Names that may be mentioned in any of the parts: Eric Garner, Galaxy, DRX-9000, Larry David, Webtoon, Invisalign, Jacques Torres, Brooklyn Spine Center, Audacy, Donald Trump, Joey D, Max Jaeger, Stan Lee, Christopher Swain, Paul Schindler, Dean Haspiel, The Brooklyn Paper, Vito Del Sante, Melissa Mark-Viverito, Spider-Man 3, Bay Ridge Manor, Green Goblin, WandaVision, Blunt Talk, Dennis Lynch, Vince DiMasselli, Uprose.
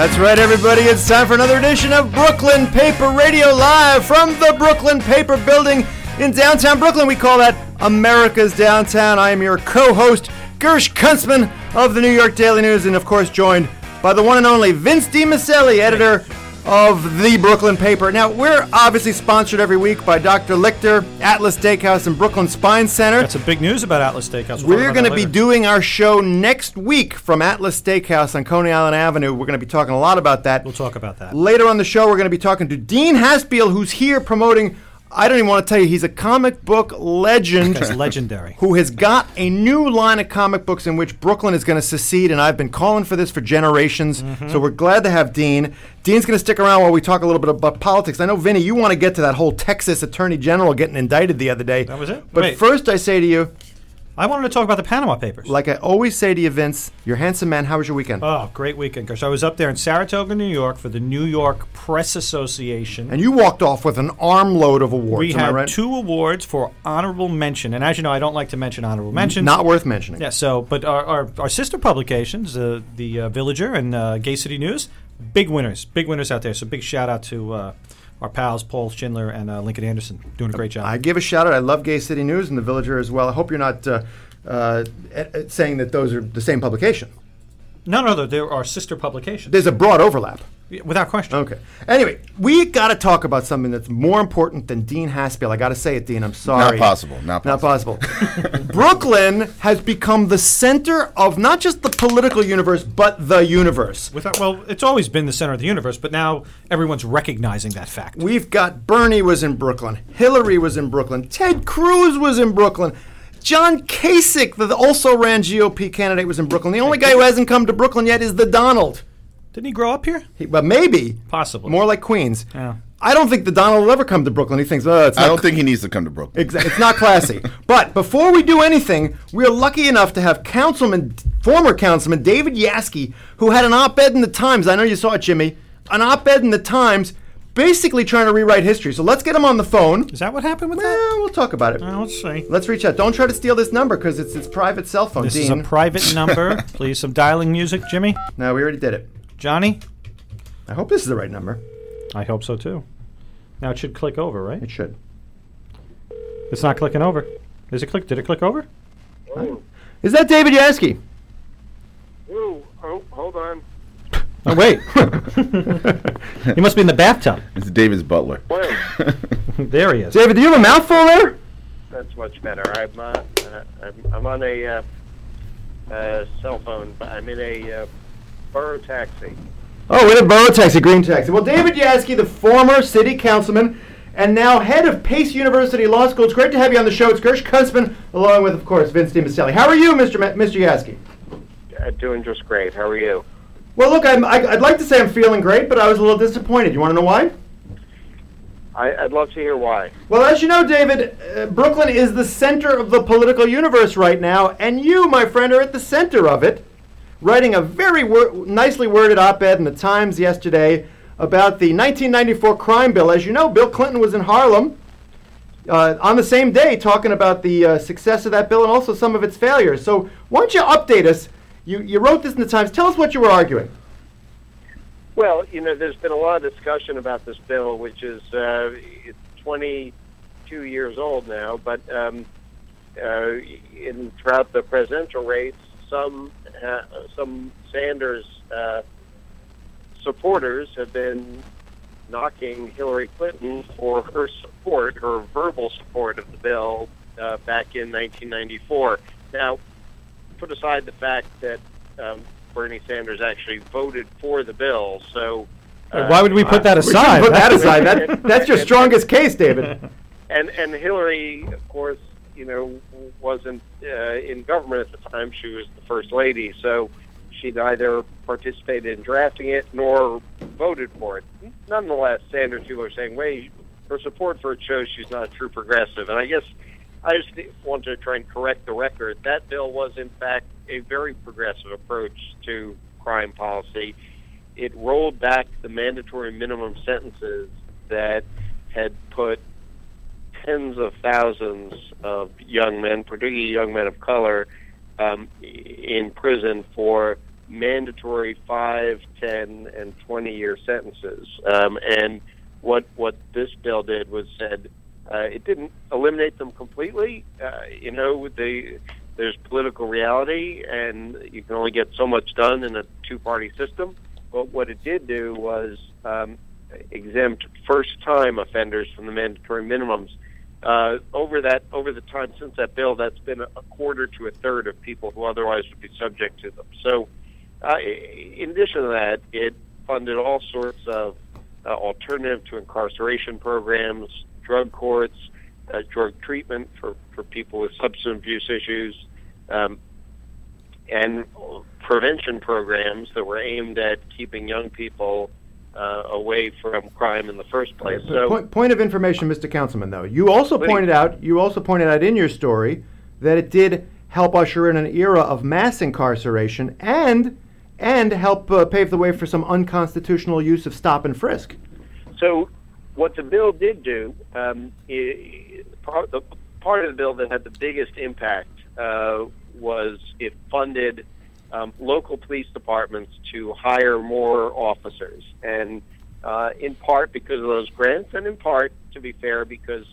That's right, everybody. It's time for another edition of Brooklyn Paper Radio live from the Brooklyn Paper building in downtown Brooklyn. We call that America's Downtown. I am your co-host, Gersh Kuntzman of the New York Daily News, and of course joined by the one and only Vince DiMasselli, editor of the Brooklyn Paper. Now, we're obviously sponsored every week by Dr. Lichter, Atlas Steakhouse, and Brooklyn Spine Center. That's some big news about Atlas Steakhouse. We're going to be doing our show next week from Atlas Steakhouse on Coney Island Avenue. We're going to be talking a lot about that. We'll talk about that. Later on the show, we're going to be talking to Dean Haspiel, who's here promoting... I don't even want to tell you, he's a comic book legend. He's legendary. Who has got a new line of comic books in which Brooklyn is going to secede, and I've been calling for this for generations, so we're glad to have Dean. Dean's going to stick around while we talk a little bit about politics. I know, Vinny, you want to get to that whole Texas Attorney General getting indicted the other day. That was it? But first I say to you... I wanted to talk about the Panama Papers. Like I always say to you, Vince, you're a handsome man. How was your weekend? Oh, great weekend, Gersh. I was up there in Saratoga, New York for the New York Press Association. And you walked off with an armload of awards, we had 2 awards for honorable mention. And as you know, I don't like to mention honorable mentions. Not worth mentioning. Yeah, so, but our sister publications, The Villager and Gay City News, big winners out there. So big shout out to... our pals, Paul Schindler and Lincoln Anderson, doing a great job. I give a shout-out. I love Gay City News and The Villager as well. I hope you're not saying that those are the same publication. No, they're our sister publications. There's a broad overlap. Without question. Okay. Anyway, we got to talk about something that's more important than Dean Haspiel. I got to say it, Dean. I'm sorry. Not possible. Brooklyn has become the center of not just the political universe, but the universe. It's always been the center of the universe, but now everyone's recognizing that fact. We've got Bernie was in Brooklyn. Hillary was in Brooklyn. Ted Cruz was in Brooklyn. John Kasich, the also-ran GOP candidate, was in Brooklyn. The only guy who hasn't come to Brooklyn yet is the Donald. Didn't he grow up here? But maybe. Possibly. More like Queens. Yeah. I don't think the Donald will ever come to Brooklyn. He thinks, I don't think he needs to come to Brooklyn. It's not classy. But before we do anything, we're lucky enough to have former Councilman David Yassky, who had an op-ed in the Times. I know you saw it, Jimmy. An op-ed in the Times basically trying to rewrite history. So let's get him on the phone. Is that what happened with that? We'll talk about it. Let's see. Let's reach out. Don't try to steal this number because it's his private cell phone, Dean. This is a private number. Please, some dialing music, Jimmy. No, we already did it. Johnny? I hope this is the right number. I hope so, too. Now it should click over, right? It should. It's not clicking over. Did it click over? Oh. Is that David Yassky? Oh, hold on. Oh, wait. He must be in the bathtub. It's David's butler. Wait. There he is. David, do you have a mouthful there? That's much better. I'm on a cell phone, but I'm in a borough taxi. Oh, in a borough taxi, green taxi. Well, David Yassky, the former city councilman and now head of Pace University Law School. It's great to have you on the show. It's Gersh Kuntzman, along with, of course, Vince DiMasselli. How are you, Mr. Yassky? Doing just great. How are you? Well, look, I'd like to say I'm feeling great, but I was a little disappointed. You want to know why? I'd love to hear why. Well, as you know, David, Brooklyn is the center of the political universe right now, and you, my friend, are at the center of it, writing a very nicely worded op-ed in the Times yesterday about the 1994 crime bill. As you know, Bill Clinton was in Harlem on the same day talking about the success of that bill and also some of its failures. So why don't you update us? You wrote this in the Times. Tell us what you were arguing. Well, there's been a lot of discussion about this bill, which is 22 years old now. But throughout the presidential race, some Sanders supporters have been knocking Hillary Clinton for her verbal support of the bill back in 1994. Now, put aside the fact that Bernie Sanders actually voted for the bill, so... why would we put that aside? That's your strongest case, David. And Hillary, of course, wasn't in government at the time. She was the first lady, so she neither participated in drafting it nor voted for it. Nonetheless, Sanders people are saying, wait, her support for it shows she's not a true progressive. And I guess... I just want to try and correct the record. That bill was, in fact, a very progressive approach to crime policy. It rolled back the mandatory minimum sentences that had put tens of thousands of young men, particularly young men of color, in prison for mandatory 5, 10, and 20-year sentences. And what this bill did was said it didn't eliminate them completely. There's political reality, and you can only get so much done in a two-party system. But what it did do was exempt first-time offenders from the mandatory minimums. Over the time since that bill, that's been a quarter to a third of people who otherwise would be subject to them. So in addition to that, it funded all sorts of alternative to incarceration programs, drug courts, drug treatment for people with substance abuse issues, and prevention programs that were aimed at keeping young people away from crime in the first place. So, point of information, Mr. Councilman, though, you also pointed out in your story that it did help usher in an era of mass incarceration and help pave the way for some unconstitutional use of stop and frisk. So, what the bill did do, part of the bill that had the biggest impact was it funded local police departments to hire more officers, and in part because of those grants, and in part, to be fair, because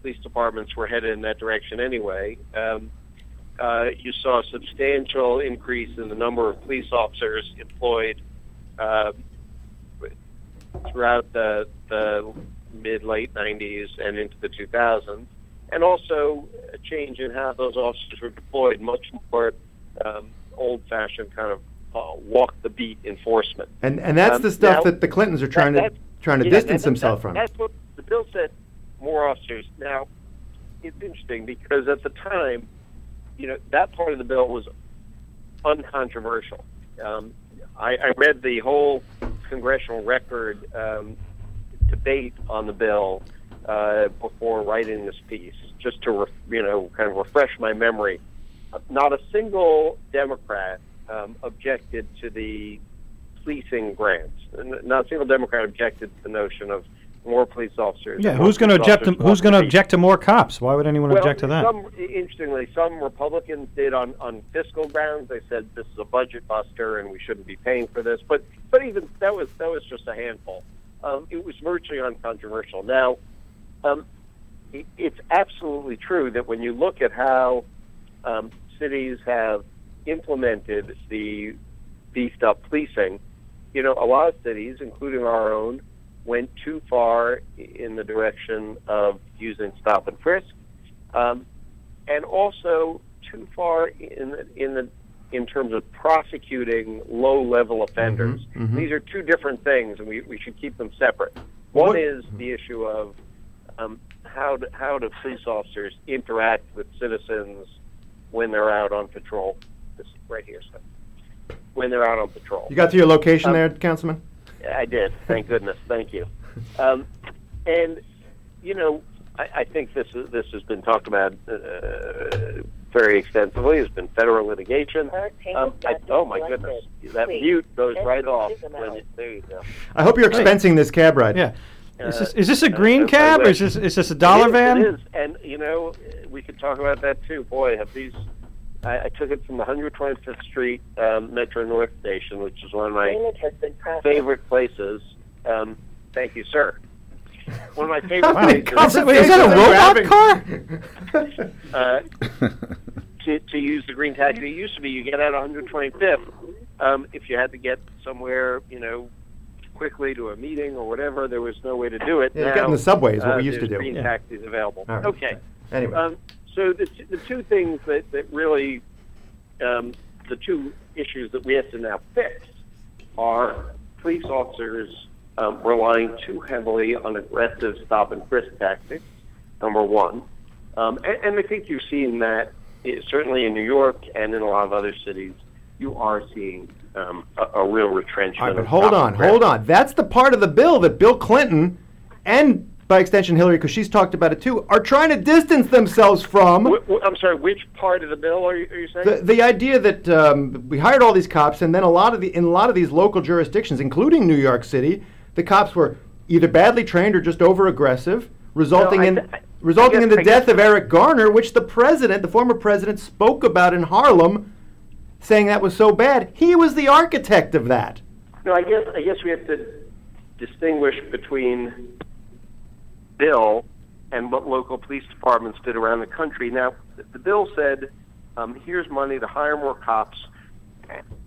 police departments were headed in that direction anyway. You saw a substantial increase in the number of police officers employed throughout the mid-late 90s and into the 2000s, and also a change in how those officers were deployed, much more old-fashioned kind of walk-the-beat enforcement. And that's the stuff that the Clintons are trying to distance themselves from. That's what the bill said, more officers. Now, it's interesting because at the time, that part of the bill was uncontroversial. I read the whole congressional record debate on the bill before writing this piece, just to kind of refresh my memory. Not a single Democrat objected to the policing grants. Not a single Democrat objected to the notion of more police officers. Yeah, who's going to object to more cops? Why would anyone object to that? Interestingly, some Republicans did on fiscal grounds. They said this is a budget buster and we shouldn't be paying for this. But even that was just a handful. It was virtually uncontroversial. Now, it's absolutely true that when you look at how cities have implemented the beefed-up policing, a lot of cities, including our own, went too far in the direction of using stop and frisk, and also too far in terms of prosecuting low-level offenders. Mm-hmm, mm-hmm. These are two different things, and we should keep them separate. One is the issue of how do police officers interact with citizens when they're out on patrol. This is right here, so. When they're out on patrol. You got to your location there, Councilman? I did. Thank goodness. Thank you. I think this has been talked about very extensively. There's been federal litigation. Oh, my goodness. That mute goes right off. There you go. I hope you're expensing this cab ride. Yeah. Is this a green cab, or is this a dollar van? It is, and we could talk about that too. Boy, have these! I took it from the 125th Street Metro North Station, which is one of my favorite places. Thank you, sir. One of my favorite places. Wait, is that a robot car? To use the green taxi, it used to be you get out 125th. If you had to get somewhere, quickly to a meeting or whatever, there was no way to do it. Yeah, getting the subway is what we used to do. Green taxis available. Right. Okay. Anyway, so the two things that really the two issues that we have to now fix are police officers relying too heavily on aggressive stop and frisk tactics. Number one, and I think you've seen that certainly in New York and in a lot of other cities. You are seeing a real retrenchment. All right, but hold on. That's the part of the bill that Bill Clinton and, by extension, Hillary, because she's talked about it too, are trying to distance themselves from. I'm sorry, which part of the bill are you saying? The idea that we hired all these cops, and then in a lot of these local jurisdictions, including New York City, the cops were either badly trained or just over aggressive, resulting in the death of Eric Garner, which the former president, spoke about in Harlem. saying that was so bad. He was the architect of that. No, I guess we have to distinguish between Bill and what local police departments did around the country. Now, the bill said, here's money to hire more cops,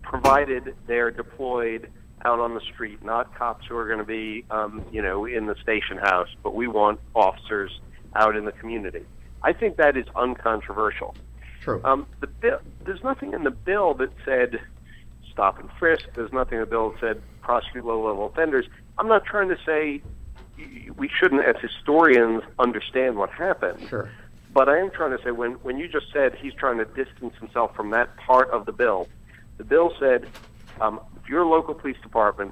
provided they're deployed out on the street, not cops who are going to be, in the station house, but we want officers out in the community. I think that is uncontroversial. True. The bill, there's nothing in the bill that said stop and frisk. There's nothing in the bill that said prosecute low-level offenders. I'm not trying to say we shouldn't, as historians, understand what happened. Sure. But I am trying to say, when you just said he's trying to distance himself from that part of the bill said, if you're a local police department,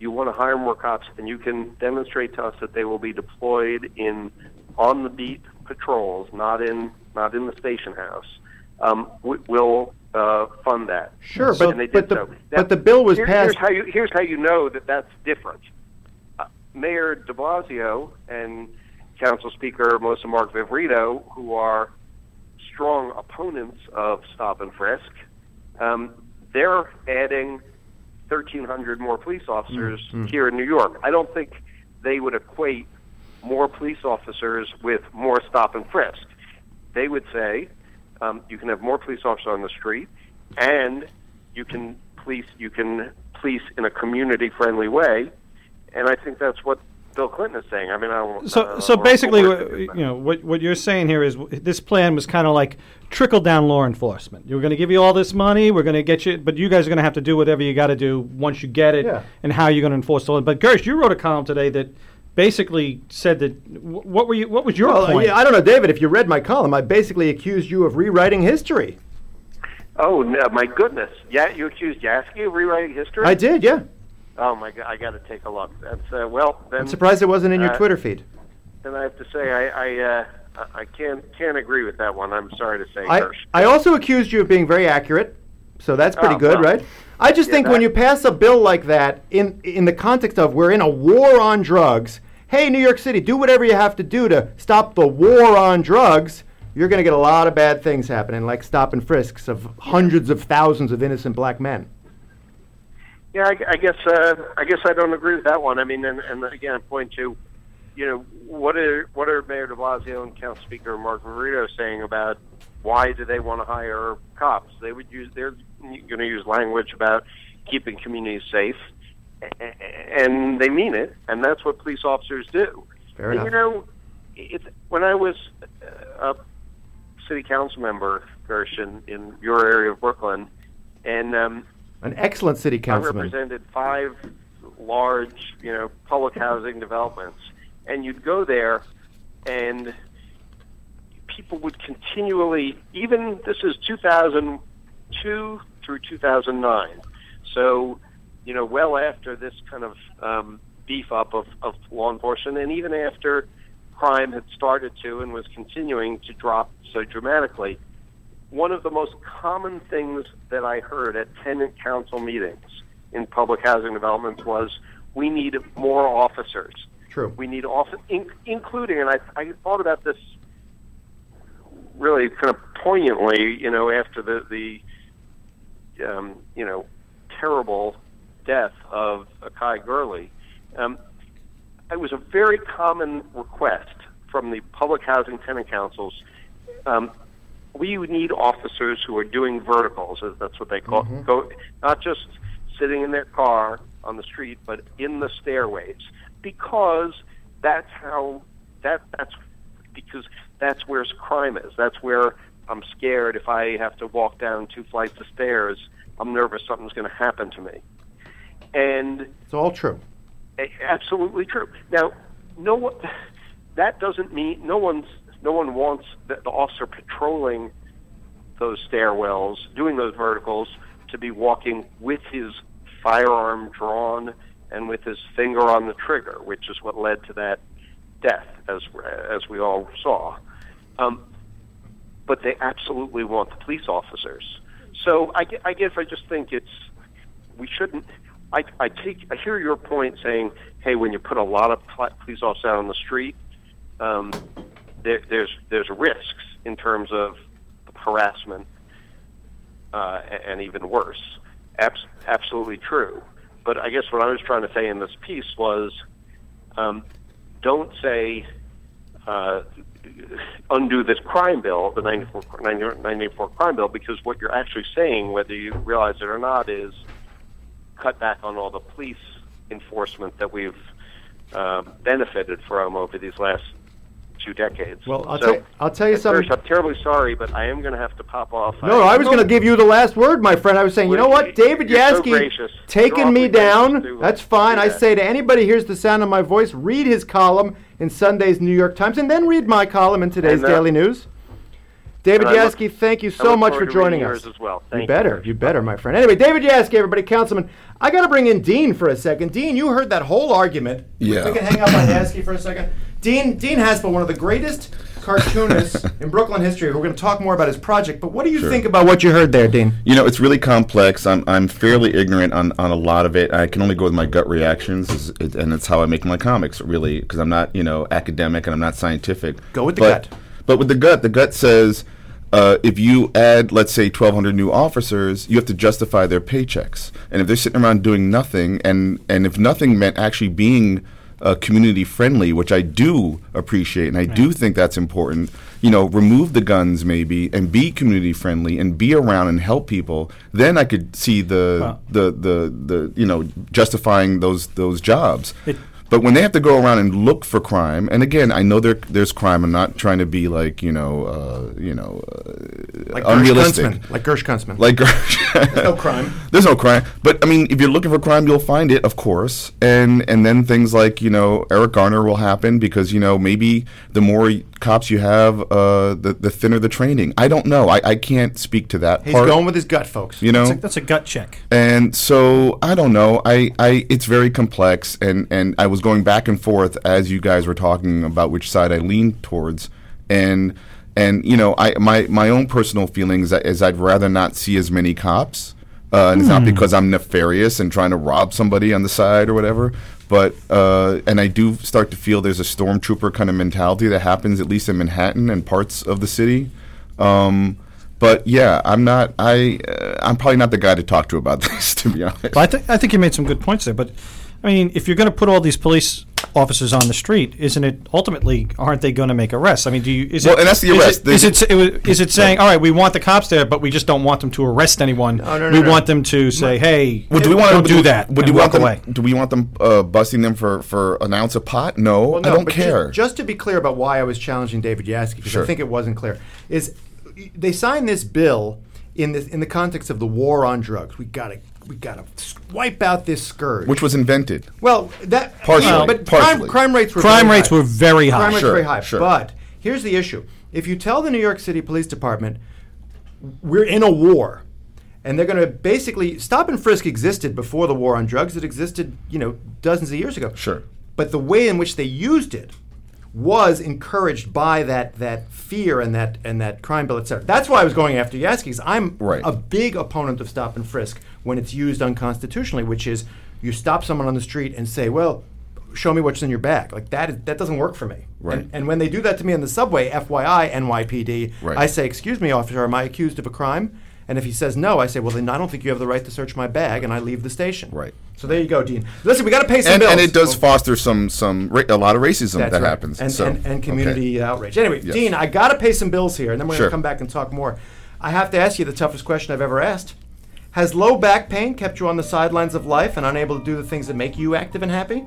you want to hire more cops, and you can demonstrate to us that they will be deployed in on-the-beat patrols, not in the station house, we'll fund that. Sure, but the bill was passed. Here's how you know that that's different. Mayor de Blasio and Council Speaker Melissa Mark-Viverito, who are strong opponents of stop and frisk, they're adding 1,300 more police officers here in New York. I don't think they would equate more police officers with more stop and frisk. They would say you can have more police officers on the street, and you can police in a community-friendly way, and I think that's what Bill Clinton is saying. I mean, so basically, what you're saying here is this plan was kind of like trickle-down law enforcement. We're going to give you all this money, we're going to get you, but you guys are going to have to do whatever you got to do once you get it, and how you're going to enforce the law. But Gersh, you wrote a column today that basically said that. What was your point? I don't know, David. If you read my column, I basically accused you of rewriting history. Oh no, my goodness! Yeah, you accused Yassky of rewriting history. I did, yeah. Oh my God! I got to take a look. That's well. Then, I'm surprised it wasn't in your Twitter feed. Then I have to say I can't agree with that one. I'm sorry to say. I also accused you of being very accurate, so that's pretty good, well, right? I just think when you pass a bill like that in the context of we're in a war on drugs. Hey, New York City, do whatever you have to do to stop the war on drugs, you're going to get a lot of bad things happening, like stop and frisks of hundreds of thousands of innocent black men. Yeah, I guess I don't agree with that one. I mean, and again, point to, what are Mayor de Blasio and Council Speaker Mark Viverito saying about why do they want to hire cops? They're going to use language about keeping communities safe. And they mean it, and that's what police officers do. Fair enough. When I was a city council member, Gersh, in your area of Brooklyn, and an excellent city councilman, I represented 5 large, public housing developments, and you'd go there, and people would continually, even this is 2002 through 2009, so. Well after this kind of beef up of law enforcement, and even after crime had started to and was continuing to drop so dramatically, one of the most common things that I heard at tenant council meetings in public housing developments was, we need more officers. True. We need officers, including, and I thought about this really kind of poignantly, after the terrible death of Akai Gurley, it was a very common request from the public housing tenant councils. We need officers who are doing verticals, as that's what they call it, not just sitting in their car on the street, but in the stairways, because that's where crime is. That's where I'm scared. If I have to walk down 2 flights of stairs, I'm nervous something's going to happen to me. And it's all true. Absolutely true. Now, no one wants the officer patrolling those stairwells, doing those verticals, to be walking with his firearm drawn and with his finger on the trigger, which is what led to that death, as we all saw. But they absolutely want the police officers. So I guess I just think we shouldn't. I hear your point saying, hey, when you put a lot of police officers out on the street, there's risks in terms of harassment. and even worse. Absolutely true. But I guess what I was trying to say in this piece was, don't say undo this crime bill, the 1994 crime bill, because what you're actually saying, whether you realize it or not, is cut back on all the police enforcement that we've benefited from over these last 2 decades. Well, I'll tell you something. First, I'm terribly sorry, but I am going to have to pop off. No, I was going to give you the last word, my friend. I was saying, you know what? David Yassky taking me down. That's fine. I say to anybody, here's the sound of my voice, read his column in Sunday's New York Times, and then read my column in today's Daily News. David Yassky, thank you so much for joining us. As well. You better, my friend. Anyway, David Yassky, everybody, councilman. I got to bring in Dean for a second. Dean, you heard that whole argument. Yeah. We can hang up on Yassky for a second. Dean Haspiel, one of the greatest cartoonists in Brooklyn history. We're going to talk more about his project, but what do you think about what you heard there, Dean? You know, it's really complex. I'm fairly ignorant on a lot of it. I can only go with my gut reactions, and it's how I make my comics, really, because I'm not, academic and I'm not scientific. Go with the gut. But with the gut says if you add, let's say, 1,200 new officers, you have to justify their paychecks. And if they're sitting around doing nothing, and if nothing meant actually being community friendly, which I do appreciate, and I do think that's important. Remove the guns maybe, and be community friendly, and be around and help people. Then I could see the justifying those jobs. But when they have to go around and look for crime, and again, I know there's crime. I'm not trying to be like like unrealistic, Gersh Kuntzman. There's no crime. But I mean, if you're looking for crime, you'll find it, of course. And then things like Eric Garner will happen because maybe the more cops you have, the thinner the training. I don't know. I can't speak to that. He's going with his gut, folks. That's a gut check. And so I don't know. It's very complex, and I was going back and forth as you guys were talking about which side I leaned towards, and my own personal feelings is I'd rather not see as many cops, and it's not because I'm nefarious and trying to rob somebody on the side or whatever, but and I do start to feel there's a stormtrooper kind of mentality that happens at least in Manhattan and parts of the city. But yeah, I'm probably not the guy to talk to about this, to be honest. But I think you made some good points there, but. I mean, if you're going to put all these police officers on the street, isn't it ultimately aren't they going to make arrests? I mean, that's the arrest. Is it saying, all right, we want the cops there, but we just don't want them to arrest anyone? No, we want them to say, hey, well, do we want them to do that? Do we want them busting them for an ounce of pot? No, well, I don't care. Just to be clear about why I was challenging David Yassky, because I think it wasn't clear, is they signed this bill in the context of the war on drugs. We gotta wipe out this scourge, which was invented. Well, that partially, but crime rates were very high. But here's the issue: if you tell the New York City Police Department we're in a war, and they're going to basically stop and frisk existed before the war on drugs. It existed, dozens of years ago. Sure. But the way in which they used it was encouraged by that fear and that crime bill, etc. That's why I was going after Yassky's. I'm a big opponent of stop and frisk when it's used unconstitutionally, which is you stop someone on the street and say, well, show me what's in your bag. Like that doesn't work for me. Right. And when they do that to me on the subway, FYI, NYPD, I say, excuse me, officer, am I accused of a crime? And if he says no, I say, well, then I don't think you have the right to search my bag, and I leave the station. Right. So there you go, Dean. Listen, we got to pay some bills. And it does foster a lot of racism happens. And community outrage. Anyway, yes. Dean, I got to pay some bills here, and then we're going to come back and talk more. I have to ask you the toughest question I've ever asked. Has low back pain kept you on the sidelines of life and unable to do the things that make you active and happy?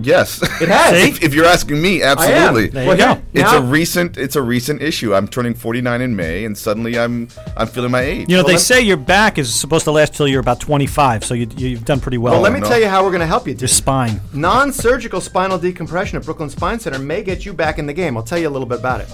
Yes, it has. If you're asking me, absolutely. I am. It's a recent issue. I'm turning 49 in May, and suddenly I'm feeling my age. They say your back is supposed to last till you're about 25, so you've done pretty well. Well, let me tell you how we're going to help you. Your spine. Non-surgical spinal decompression at Brooklyn Spine Center may get you back in the game. I'll tell you a little bit about it.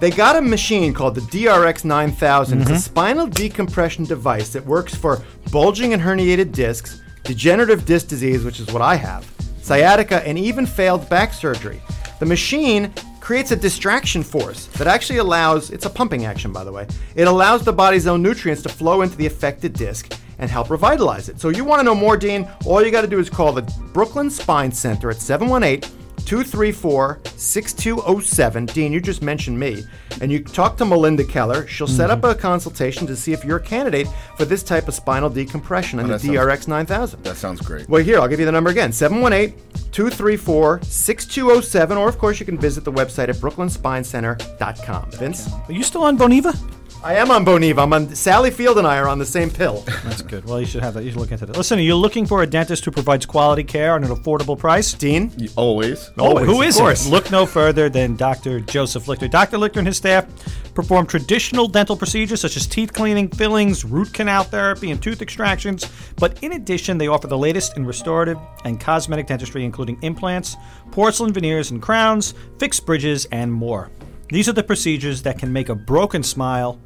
They got a machine called the DRX-9000. Mm-hmm. It's a spinal decompression device that works for bulging and herniated discs, degenerative disc disease, which is what I have, sciatica, and even failed back surgery. The machine creates a distraction force that actually allows, it's a pumping action by the way, it allows the body's own nutrients to flow into the affected disc and help revitalize it. So you want to know more, Dean? All you got to do is call the Brooklyn Spine Center at 718 234-6207. Dean, you just mentioned me. And you talk to Melinda Keller. She'll set up a consultation to see if you're a candidate for this type of spinal decompression on the DRX-9000. That sounds great. Well, here, I'll give you the number again. 718-234-6207. Or, of course, you can visit the website at brooklynspinecenter.com. Vince? Are you still on Boniva? I am on Boniva. I'm on Sally Field and I are on the same pill. That's good. Well, you should have that. You should look into that. Listen, are you looking for a dentist who provides quality care at an affordable price? Dean? Always. Who is it? Look no further than Dr. Joseph Lichter. Dr. Lichter and his staff perform traditional dental procedures such as teeth cleaning, fillings, root canal therapy, and tooth extractions. But in addition, they offer the latest in restorative and cosmetic dentistry, including implants, porcelain veneers and crowns, fixed bridges, and more. These are the procedures that can make a broken smile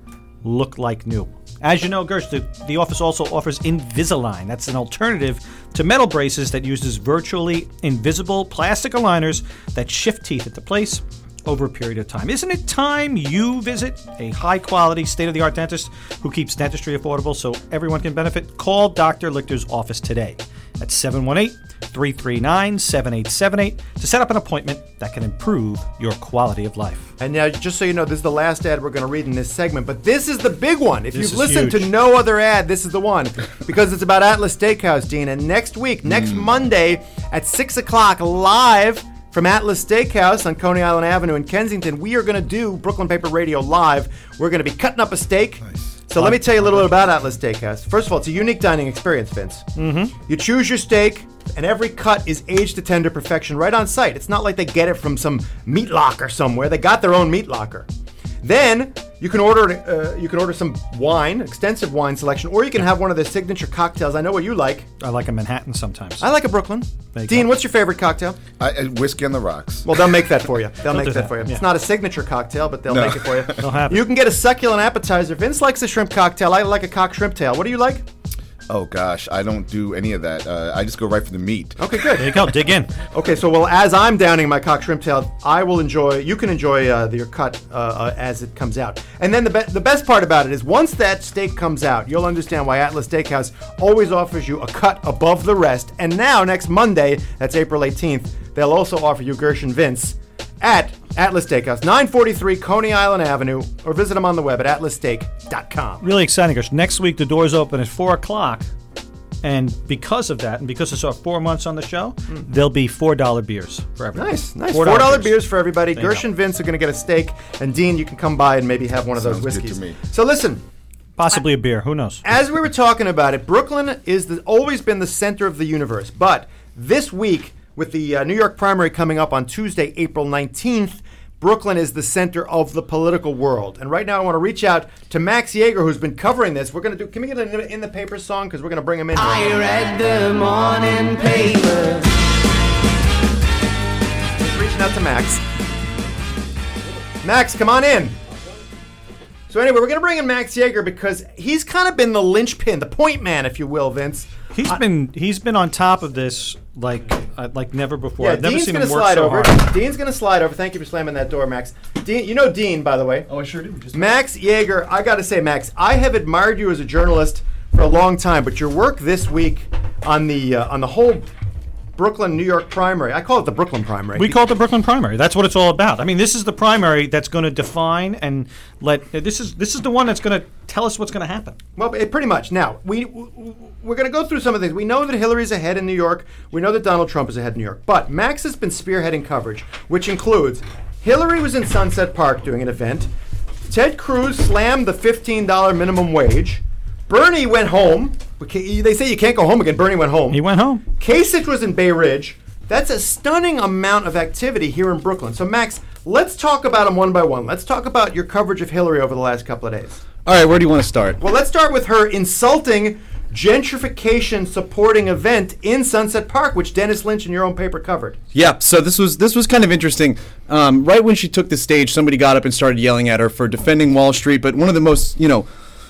look like new. As you know, Gersh, the office also offers Invisalign. That's an alternative to metal braces that uses virtually invisible plastic aligners that shift teeth into place over a period of time. Isn't it time you visit a high-quality, state-of-the-art dentist who keeps dentistry affordable so everyone can benefit? Call Dr. Lichter's office today at 718-339-7878 to set up an appointment that can improve your quality of life. And now, just so you know, this is the last ad we're going to read in this segment, but this is the big one. If you've listened to no other ad, this is the one, because it's about Atlas Steakhouse, Dean. And next week, next Monday at 6 o'clock, live from Atlas Steakhouse on Coney Island Avenue in Kensington, we are going to do Brooklyn Paper Radio live. We're going to be cutting up a steak. Nice. So let me tell you a little bit about Atlas Steakhouse. First of all, it's a unique dining experience, Vince. Mm-hmm. You choose your steak, and every cut is aged to tender perfection right on site. It's not like they get it from some meat locker somewhere. They got their own meat locker. Then you can order some wine, extensive wine selection, or you can have one of their signature cocktails. I know what you like. I like a Manhattan sometimes. I like a Brooklyn. Dean, what's your favorite cocktail? Whiskey on the rocks. Well, they'll make that for you. They'll make that for you. Yeah. It's not a signature cocktail, but they'll make it for you. They'll have it. You can get a succulent appetizer. Vince likes a shrimp cocktail. I like a cock shrimp tail. What do you like? Oh, gosh, I don't do any of that. I just go right for the meat. Okay, good. There you go. Dig in. Okay, so, well, as I'm downing my cock shrimp tail, you can enjoy your cut as it comes out. And then the best part about it is once that steak comes out, you'll understand why Atlas Steakhouse always offers you a cut above the rest. And now, next Monday, that's April 18th, they'll also offer you Gersh and Vince at Atlas Steakhouse, 943 Coney Island Avenue, or visit them on the web at atlassteak.com. Really exciting, Gersh. Next week, the doors open at 4 o'clock, and because of that, and because it's our 4 months on the show, there'll be $4 beers for everybody. Nice. $4 beers for everybody. Gersh and Vince are going to get a steak, and Dean, you can come by and maybe have one of those whiskeys. Good to me. So listen. Possibly a beer. Who knows? As we were talking about it, Brooklyn has always been the center of the universe, but this week, with the New York primary coming up on Tuesday, April 19th, Brooklyn is the center of the political world. And right now I want to reach out to Max Jaeger, who's been covering this. Can we get an In the Paper song? Because we're going to bring him in. I read the morning paper. Reaching out to Max. Max, come on in. So anyway, we're going to bring in Max Jaeger because he's kind of been the linchpin, the point man, if you will, Vince. He's been on top of this like never before. Yeah, I've never seen him work so hard. Dean's going to slide over. Thank you for slamming that door, Max. Dean, you know Dean, by the way. Oh, I sure do. Max Jaeger, I got to say, Max, I have admired you as a journalist for a long time, but your work this week on the whole Brooklyn, New York primary. I call it the Brooklyn primary. We call it the Brooklyn primary. That's what it's all about. I mean, this is the primary that's going to define and this is the one that's going to tell us what's going to happen. Well, pretty much. Now, we're going to go through some of the things. We know that Hillary's ahead in New York. We know that Donald Trump is ahead in New York. But Max has been spearheading coverage, which includes Hillary was in Sunset Park doing an event. Ted Cruz slammed the $15 minimum wage. Bernie went home. They say you can't go home again. Bernie went home. He went home. Kasich was in Bay Ridge. That's a stunning amount of activity here in Brooklyn. So, Max, let's talk about them one by one. Let's talk about your coverage of Hillary over the last couple of days. All right, where do you want to start? Well, let's start with her insulting gentrification supporting event in Sunset Park, which Dennis Lynch in your own paper covered. Yeah, so this was kind of interesting. Right when she took the stage, somebody got up and started yelling at her for defending Wall Street, but one of the most,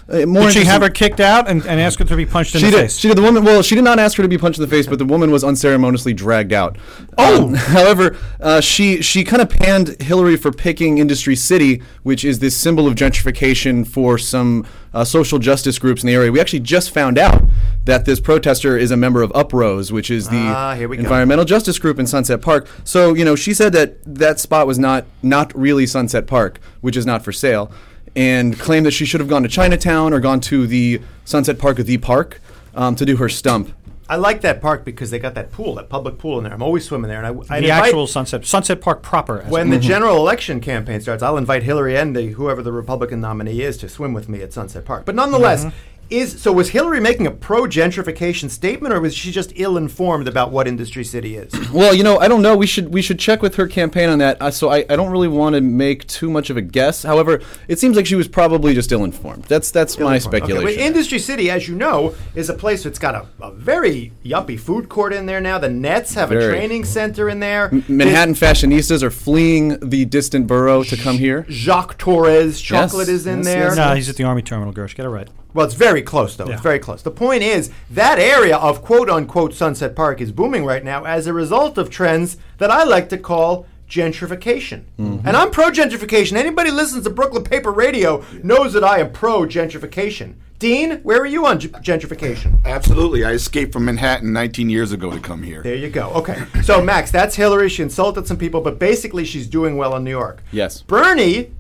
did she have her kicked out and ask her to be punched in the face? She did. The woman. Well, she did not ask her to be punched in the face, but the woman was unceremoniously dragged out. However, she kind of panned Hillary for picking Industry City, which is this symbol of gentrification for some social justice groups in the area. We actually just found out that this protester is a member of Uprose, which is the environmental justice group in Sunset Park. So, you know, she said that that spot was not really Sunset Park, which is not for sale, and claimed that she should have gone to Chinatown or gone to the Sunset Park of the park to do her stump. I like that park because they got that pool, that public pool in there. I'm always swimming there. And I the actual Sunset Park proper. When the general election campaign starts, I'll invite Hillary and whoever the Republican nominee is to swim with me at Sunset Park. But nonetheless, was Hillary making a pro-gentrification statement, or was she just ill-informed about what Industry City is? Well, you know, I don't know. We should check with her campaign on that. So I don't really want to make too much of a guess. However, it seems like she was probably just ill-informed. That's my speculation. Okay. Well, Industry City, as you know, is a place that's got a very yuppie food court in there now. The Nets have a training center in there. Manhattan fashionistas are fleeing the distant borough to come here. Jacques Torres chocolate is in there. Yes. No, he's at the Army Terminal, Gersh. Get it right. Well, it's very close, though. Yeah. It's very close. The point is, that area of quote-unquote Sunset Park is booming right now as a result of trends that I like to call gentrification. Mm-hmm. And I'm pro-gentrification. Anybody who listens to Brooklyn Paper Radio knows that I am pro-gentrification. Dean, where are you on gentrification? Absolutely. I escaped from Manhattan 19 years ago to come here. There you go. Okay. So, Max, that's Hillary. She insulted some people, but basically she's doing well in New York. Yes. Bernie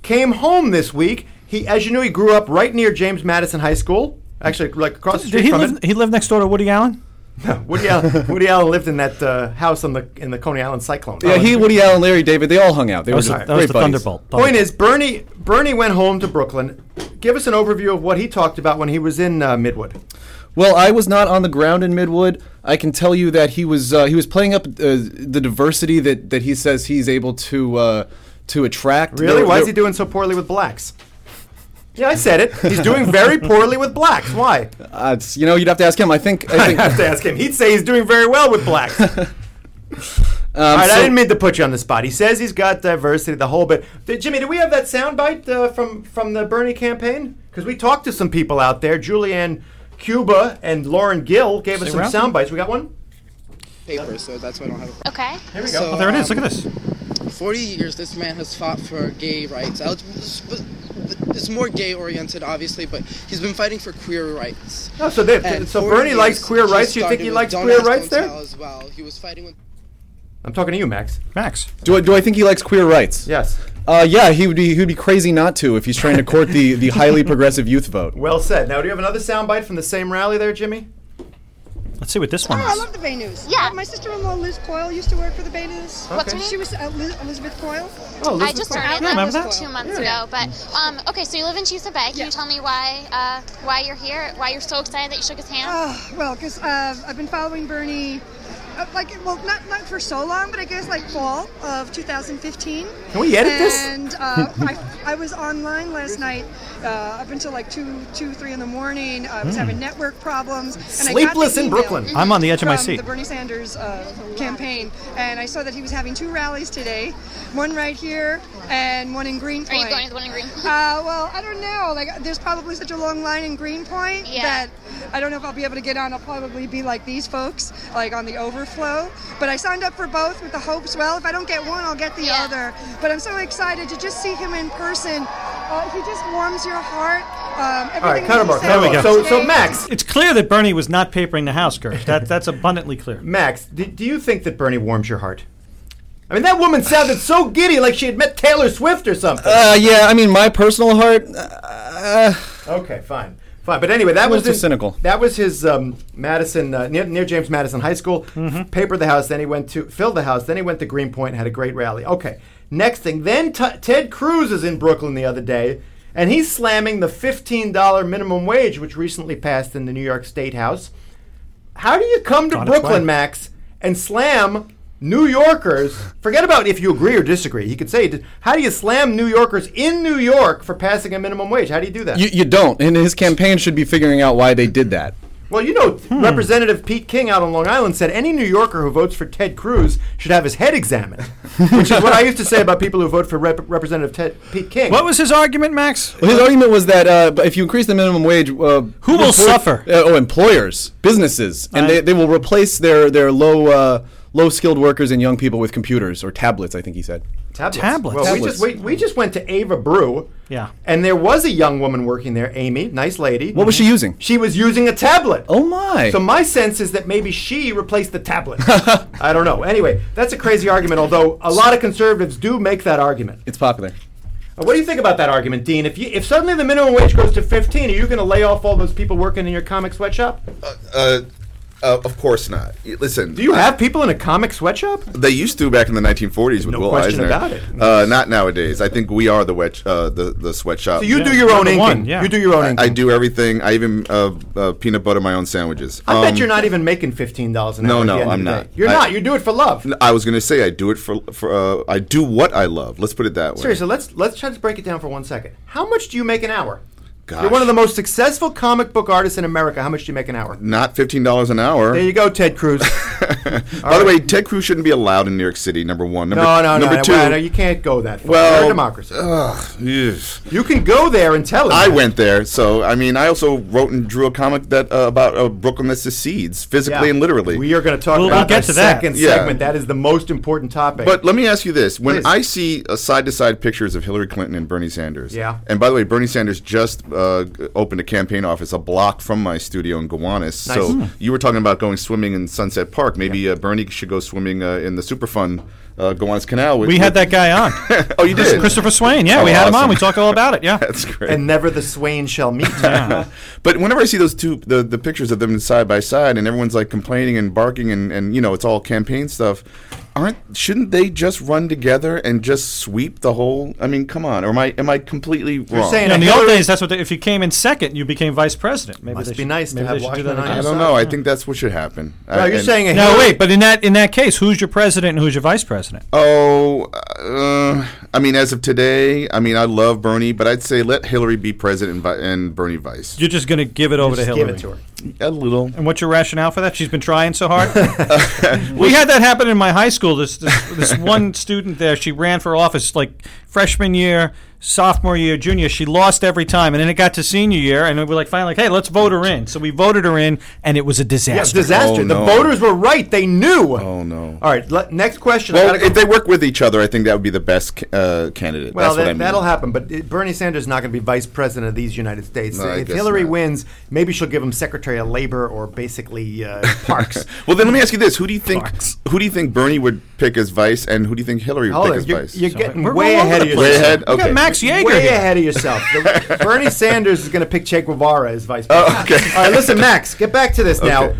came home this week. He, as you know, he grew up right near James Madison High School, actually, like across the street from it. He lived next door to Woody Allen? No, Woody Allen. Woody Allen lived in that house in the Coney Island Cyclone. Yeah, Woody Allen, Larry David, they all hung out. They were just great buddies. The Thunderbolt. Point is, Bernie went home to Brooklyn. Give us an overview of what he talked about when he was in Midwood. Well, I was not on the ground in Midwood. I can tell you that he was playing up the diversity that he says he's able to attract. Really? Why is he doing so poorly with blacks? Yeah, I said it. He's doing very poorly with blacks. Why? You'd have to ask him. I think I'd have to ask him. He'd say he's doing very well with blacks. All right, I didn't mean to put you on the spot. He says he's got diversity, the whole bit. Jimmy, do we have that soundbite from the Bernie campaign? Because we talked to some people out there. Julianne Cuba and Lauren Gill gave us some soundbites. We got one? Paper, so that's why I don't have a problem. Okay. Here we go. So, there it is. Look at this. 40 years this man has fought for gay rights. It's more gay-oriented, obviously, but he's been fighting for queer rights. Oh, so Bernie likes queer rights. You think he likes queer rights there? As well. He was fighting with... I'm talking to you, Max. Max. Do I think he likes queer rights? Yes. Yeah, he would be crazy not to if he's trying to court the highly progressive youth vote. Well said. Now, do you have another soundbite from the same rally there, Jimmy? Let's see what this one is. Oh, I love the Bay News. Yeah. My sister-in-law, Liz Coyle, used to work for the Bay News. Okay. What's her name? She was Elizabeth Coyle. Oh, Elizabeth I just started that 2 months ago. But, okay, so you live in Chiesa Bay. Can you tell me why you're here, why you're so excited that you shook his hand? Well, because I've been following Bernie, not for so long, but I guess like fall of 2015. Can we edit this? And I was online last night up until like 2, 3 in the morning. I was having network problems. And Sleepless in Brooklyn. I'm on the edge of my seat. The Bernie Sanders campaign, and I saw that he was having 2 rallies today, one right here and one in Greenpoint. Are you going to the one in Greenpoint? Well, I don't know. Like, there's probably such a long line in Greenpoint that I don't know if I'll be able to get on. I'll probably be like these folks, like on the overflow. But I signed up for both with the hopes. Well, if I don't get one, I'll get the other. But I'm so excited to just see him in person. He just warms your heart. All right, cut him off. There we go. So, Max. It's clear that Bernie was not papering the house, Gersh. That's abundantly clear. Max, do you think that Bernie warms your heart? I mean, that woman sounded so giddy, like she had met Taylor Swift or something. Yeah, I mean, my personal heart. Okay, fine. Fine, but anyway, that was cynical. That was his Madison near James Madison High School. Mm-hmm. Papered the house, then he went to filled the house, then he went to Greenpoint and had a great rally. Okay, next thing, then Ted Cruz is in Brooklyn the other day, and he's slamming the $15 minimum wage, which recently passed in the New York State House. How do you come to Brooklyn, Max, and slam New Yorkers? Forget about if you agree or disagree. He could say, how do you slam New Yorkers in New York for passing a minimum wage? How do you do that? You don't. And his campaign should be figuring out why they did that. Well, you know, Representative Pete King out on Long Island said any New Yorker who votes for Ted Cruz should have his head examined, which is what I used to say about people who vote for Representative Pete King. What was his argument, Max? Well, his argument was that if you increase the minimum wage... who will suffer? Employers, businesses, and they will replace their low-skilled workers and young people with computers or tablets, I think he said. Tablets. Well, we just went to Ava Brew. Yeah. And there was a young woman working there, Amy, nice lady. What was she using? She was using a tablet. Oh, my. So my sense is that maybe she replaced the tablet. I don't know. Anyway, that's a crazy argument, although a lot of conservatives do make that argument. It's popular. What do you think about that argument, Dean? If suddenly the minimum wage goes to $15, are you going to lay off all those people working in your comic sweatshop? Of course not. Listen. Do you have people in a comic sweatshop? They used to back in the 1940s with Will Eisner. No question about it. Not nowadays. I think we are the sweatshop. So you do your own inking. Yeah. You do your own inking. I do everything. I even peanut butter my own sandwiches. I bet you're not even making $15 an hour. No, I'm not. You're not. You do it for love. I was going to say I do it for I do what I love. Let's put it that way. Seriously, let's try to break it down for 1 second. How much do you make an hour? Gosh. You're one of the most successful comic book artists in America. How much do you make an hour? Not $15 an hour. There you go, Ted Cruz. By the way, Ted Cruz shouldn't be allowed in New York City, number one. Number two. Well, you can't go that far. Well, they're a democracy. You can go there and tell him. I went there. So, I mean, I also wrote and drew a comic that about Brooklyn that secedes, physically and literally. We are going to talk about that second segment. That is the most important topic. But let me ask you this. When I see side-to-side pictures of Hillary Clinton and Bernie Sanders, and by the way, Bernie Sanders just... opened a campaign office a block from my studio in Gowanus. Nice. So you were talking about going swimming in Sunset Park. Maybe Bernie should go swimming in the Superfund Gowanus Canal. We had that guy on. Oh, you did? Christopher Swain. Yeah, we had him on. We talked all about it. Yeah, that's great. And never the Swain shall meet. Yeah. But whenever I see those two, the pictures of them side by side, and everyone's like complaining and barking, and you know it's all campaign stuff. Shouldn't they just run together and just sweep the whole? I mean, come on. Or am I completely wrong? You're saying in the old days, that's what. If you came in second, you became vice president. Maybe must be nice to have Washington. I don't know. I think that's what should happen. No, you're saying wait. But in that case, who's your president and who's your vice president? Oh, I mean, as of today, I mean, I love Bernie, but I'd say let Hillary be president and Bernie vice. You're just going to give it over to Hillary. Give it to her. A little. And what's your rationale for that? She's been trying so hard. We had that happen in my high school. This one student there, she ran for office like freshman year, sophomore year, junior. She lost every time, and then it got to senior year, and we were like, finally, hey, let's vote her in. So we voted her in, and it was a disaster. Yes, disaster. Oh, no. The voters were right. They knew. Oh, no. All right, next question. Well, if they work with each other, I think that would be the best candidate. Well, that'll happen, but Bernie Sanders is not going to be vice president of these United States. No, if Hillary wins, maybe she'll give him Secretary of Labor or basically Parks. Well, then let me ask you this. Who do you think Bernie would pick as vice, and who do you think Hillary would pick as vice? You're getting way ahead of yourself. Way ahead? Okay. Max Jaeger. Way ahead of yourself. Bernie Sanders is going to pick Che Guevara as vice president. Oh, okay. All right, listen, Max, get back to this now.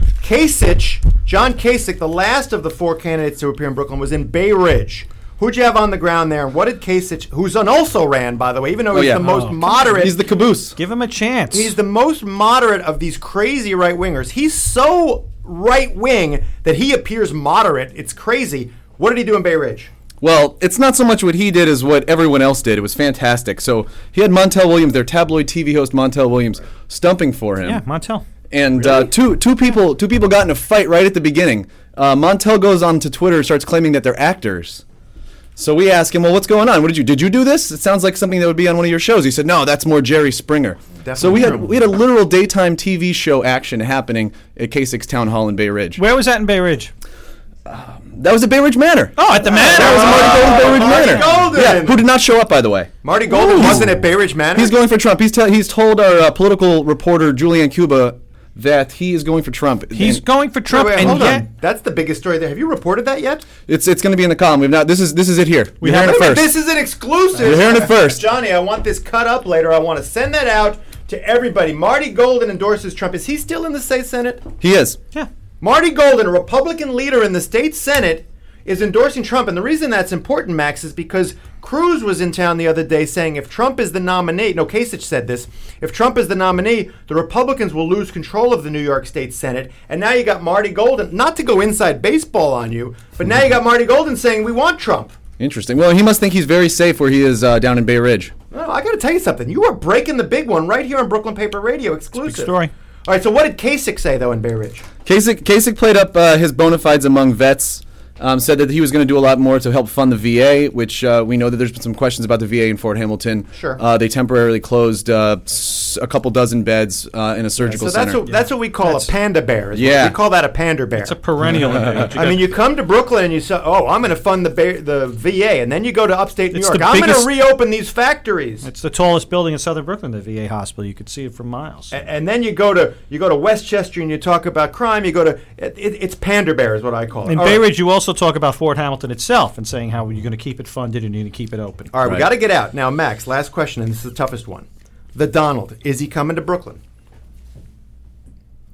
John Kasich, the last of the four candidates to appear in Brooklyn, was in Bay Ridge. Who'd you have on the ground there? What did Kasich, who's also ran, by the way, even though he's the most moderate. He's the caboose. Give him a chance. He's the most moderate of these crazy right-wingers. He's so right-wing that he appears moderate. It's crazy. What did he do in Bay Ridge? Well, it's not so much what he did as what everyone else did. It was fantastic. So he had Montel Williams, their tabloid TV host Montel Williams, stumping for him. Yeah, Montel. And really? two people got in a fight right at the beginning. Montel goes on to Twitter and starts claiming that they're actors. So we ask him, well, what's going on? Did you do this? It sounds like something that would be on one of your shows. He said, no, that's more Jerry Springer. Definitely so we had a literal daytime TV show action happening at Kasich's Town Hall in Bay Ridge. Where was that in Bay Ridge? That was at Bay Ridge Manor. Oh, at the Manor. That was Marty Golden Bay Ridge Manor. Marty Golden. Yeah, who did not show up, by the way. Marty Golden wasn't at Bay Ridge Manor? He's going for Trump. He's told our political reporter, Julianne Cuba, that he is going for Trump. He's going for Trump, and that's the biggest story there. Have you reported that yet? It's going to be in the column. We've not. This is it here. We're hearing it first. This is an exclusive. We're hearing it first, Johnny. I want this cut up later. I want to send that out to everybody. Marty Golden endorses Trump. Is he still in the state senate? He is. Yeah. Marty Golden, a Republican leader in the state senate, is endorsing Trump, and the reason that's important, Max, is because Cruz was in town the other day saying if Trump is the nominee, Kasich said this, if Trump is the nominee, the Republicans will lose control of the New York State Senate. And now you got Marty Golden, not to go inside baseball on you, but now you got Marty Golden saying we want Trump. Interesting. Well, he must think he's very safe where he is down in Bay Ridge. Well, I got to tell you something. You are breaking the big one right here on Brooklyn Paper Radio, exclusive. Big story. All right, so what did Kasich say, though, in Bay Ridge? Kasich played up his bona fides among vets. said that he was going to do a lot more to help fund the VA, which we know that there's been some questions about the VA in Fort Hamilton. Sure. They temporarily closed a couple dozen beds in a surgical center. So that's what we call a panda bear. We call that a panda bear. It's a perennial. I mean, you come to Brooklyn and you say, oh, I'm going to fund the VA. And then you go to upstate New York. I'm going to reopen these factories. It's the tallest building in southern Brooklyn, the VA hospital. You could see it for miles. And then you go to Westchester and you talk about crime. You go to it's panda bear is what I call it. In Bay Ridge, you also talk about Fort Hamilton itself and saying how you're going to keep it funded and you're going to keep it open. All right, we got to get out. Now, Max, last question, and this is the toughest one. The Donald, is he coming to Brooklyn?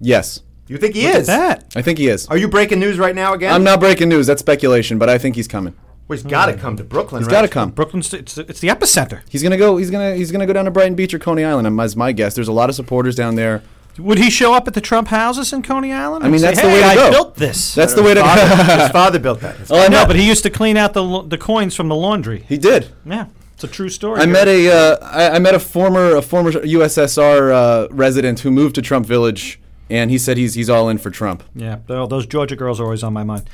Yes. You think he is? At that. I think he is. Are you breaking news right now again? I'm not breaking news. That's speculation, but I think he's coming. Well, he's got to come to Brooklyn. He's got to come. Brooklyn's it's the epicenter. He's going to go. He's going to go down to Brighton Beach or Coney Island. As my guess, there's a lot of supporters down there. Would he show up at the Trump houses in Coney Island? I mean, that's the way to go. I built this. That's the way to go. His father built that. Oh, I know, but he used to clean out the coins from the laundry. He did. Yeah. It's a true story. I met a former USSR resident who moved to Trump Village, and he said he's all in for Trump. Yeah, those Georgia girls are always on my mind.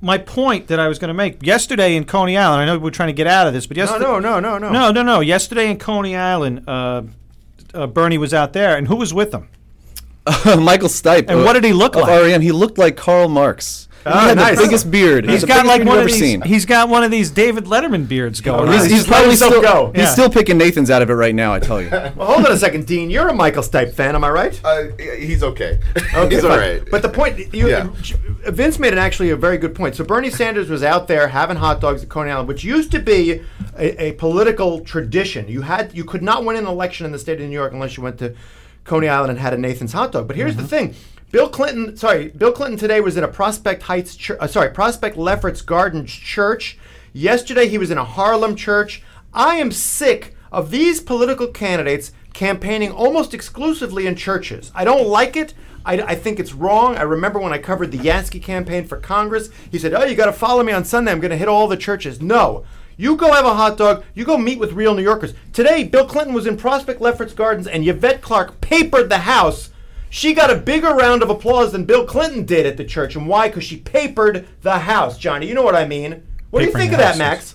My point that I was going to make yesterday in Coney Island. I know we're trying to get out of this, but yesterday. No. Yesterday in Coney Island, Bernie was out there, and who was with him? Michael Stipe. And what did he look like? R.E.M. He looked like Karl Marx. Oh, he had the biggest beard. He's got like one of these. Seen. He's got one of these David Letterman beards going. He's probably still go. He's still picking Nathan's out of it right now. I tell you. Well, hold on a second, Dean. You're a Michael Stipe fan, am I right? He's okay. He's all right. But the point, Vince made a very good point. So Bernie Sanders was out there having hot dogs at Coney Island, which used to be a political tradition. You could not win an election in the state of New York unless you went to Coney Island and had a Nathan's hot dog. But here's the thing. Bill Clinton today was in a Prospect Lefferts Gardens church. Yesterday he was in a Harlem church. I am sick of these political candidates campaigning almost exclusively in churches. I don't like it. I think it's wrong. I remember when I covered the Yassky campaign for Congress, he said, oh, you got to follow me on Sunday. I'm going to hit all the churches. No. You go have a hot dog. You go meet with real New Yorkers. Today, Bill Clinton was in Prospect Lefferts Gardens, and Yvette Clark papered the house. She got a bigger round of applause than Bill Clinton did at the church. And why? Because she papered the house, Johnny. You know what I mean. What do you think of that, Max?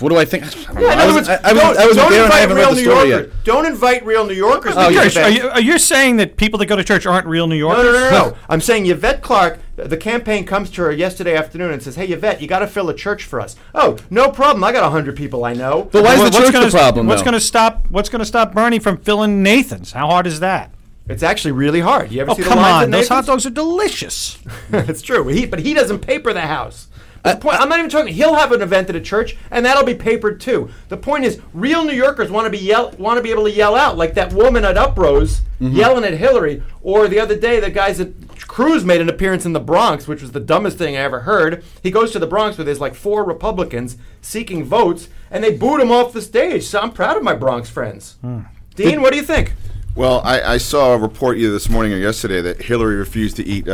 What do I think? Don't invite real New Yorkers. Oh, are you saying that people that go to church aren't real New Yorkers? No. I'm saying Yvette Clark, the campaign comes to her yesterday afternoon and says, hey, Yvette, you got to fill a church for us. Oh, no problem. I got 100 people I know. But why is the church the problem, what's going to stop Bernie from filling Nathan's? How hard is that? It's actually really hard. You ever see the lines at Nathan's? Those hot dogs are delicious. It's true. But he doesn't paper the house. The point, I'm not even talking. He'll have an event at a church, and that'll be papered too. The point is, real New Yorkers want to be able to yell out, like that woman at Uprose yelling at Hillary, or the other day the guys at Cruz made an appearance in the Bronx, which was the dumbest thing I ever heard. He goes to the Bronx where there's like 4 Republicans seeking votes, and they booed him off the stage. So I'm proud of my Bronx friends. Dean, what do you think? Well, I saw a report either this morning or yesterday that Hillary refused to eat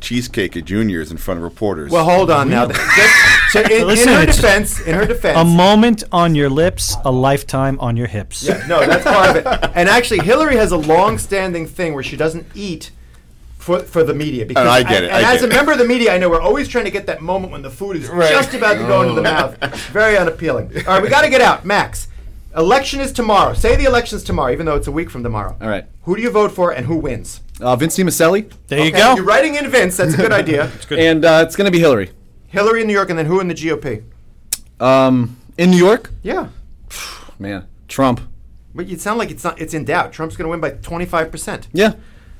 cheesecake at Junior's in front of reporters. Well, hold on now. In her defense, a moment on your lips, a lifetime on your hips. Yeah, no, that's part of it. And actually, Hillary has a long-standing thing where she doesn't eat for the media. Because I get it. As a member of the media, I know we're always trying to get that moment when the food is just about to go into the mouth. Very unappealing. All right, we got to get out, Max. Election is tomorrow. Say the election's tomorrow, even though it's a week from tomorrow. All right. Who do you vote for and who wins? Vince DiMasselli. There you go. You're writing in Vince. That's a good idea. It's good. And it's going to be Hillary. Hillary in New York, and then who in the GOP? In New York? Yeah. Man, Trump. But you sound like it's in doubt. Trump's going to win by 25%. Yeah.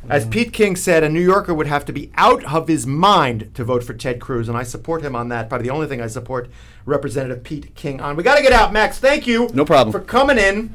As Pete King said, a New Yorker would have to be out of his mind to vote for Ted Cruz, and I support him on that. Probably the only thing I support Representative Pete King on. We got to get out, Max. Thank you. No problem. For coming in.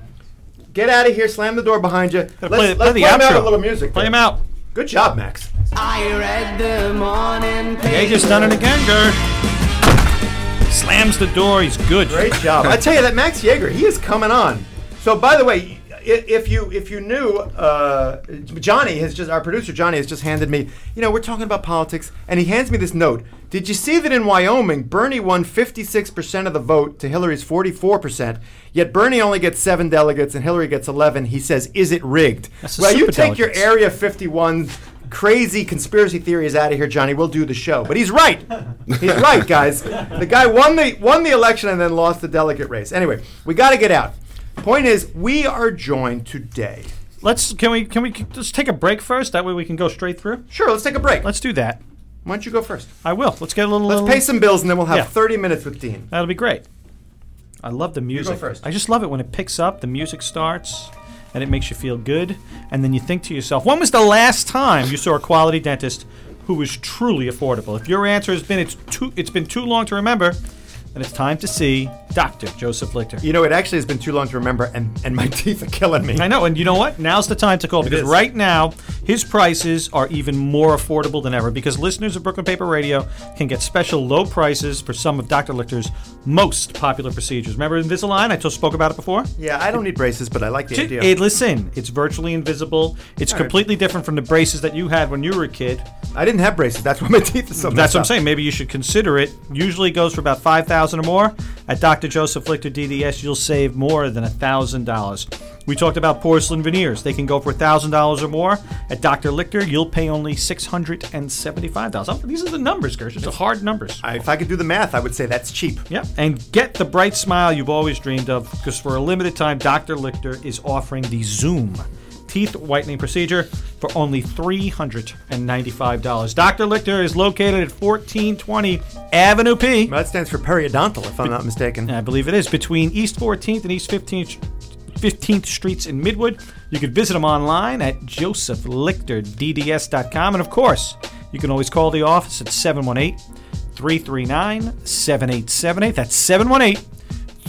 Get out of here. Slam the door behind you. Let's play him out a little music. Play him out. Good job, Max. I read the morning paper. They just done it again, Gersh. Slams the door. He's good. Great job. I tell you that Max Jaeger, he is coming on. So, by the way, if you knew, our producer Johnny has just handed me, we're talking about politics, and he hands me this note. Did you see that in Wyoming, Bernie won 56% of the vote to Hillary's 44%, yet Bernie only gets 7 delegates and Hillary gets 11. He says, is it rigged? Well, you take your Area 51 crazy conspiracy theory is out of here, Johnny. We'll do the show. But he's right. He's right, guys. The guy won the election and then lost the delegate race. Anyway, we got to get out. Point is, we are joined today. Can we just take a break first? That way we can go straight through. Sure, let's take a break. Let's do that. Why don't you go first? I will. Let's get a little. Let's pay some bills and then we'll have 30 minutes with Dean. That'll be great. I love the music. You go first. I just love it when it picks up. The music starts. And it makes you feel good. And then you think to yourself, when was the last time you saw a quality dentist who was truly affordable? If your answer has been it's been too long to remember, then it's time to see Dr. Joseph Lichter. You know, it actually has been too long to remember, and my teeth are killing me. I know, and you know what? Now's the time to call, because right now, his prices are even more affordable than ever, because listeners of Brooklyn Paper Radio can get special low prices for some of Dr. Lichter's most popular procedures. Remember Invisalign? I just spoke about it before. Yeah, I don't need braces, but I like the idea. Listen, it's virtually invisible. It's completely different from the braces that you had when you were a kid. I didn't have braces. That's why my teeth are so messed up. That's what I'm saying. Maybe you should consider it. Usually goes for about $5,000 or more. At Dr. Joseph Lichter DDS, you'll save more than $1,000. We talked about porcelain veneers. They can go for $1,000 or more. At Dr. Lichter, you'll pay only $675. Oh, these are the numbers, Gersh. These are hard numbers. If I could do the math, I would say that's cheap. Yep. And get the bright smile you've always dreamed of, because for a limited time, Dr. Lichter is offering the Zoom teeth whitening procedure for only $395. Dr. Lichter is located at 1420 Avenue P. Well, that stands for periodontal, if I'm not mistaken. I believe it is. Between East 14th and East 15th Streets in Midwood. You can visit them online at josephlichterdds.com. And, of course, you can always call the office at 718-339-7878. That's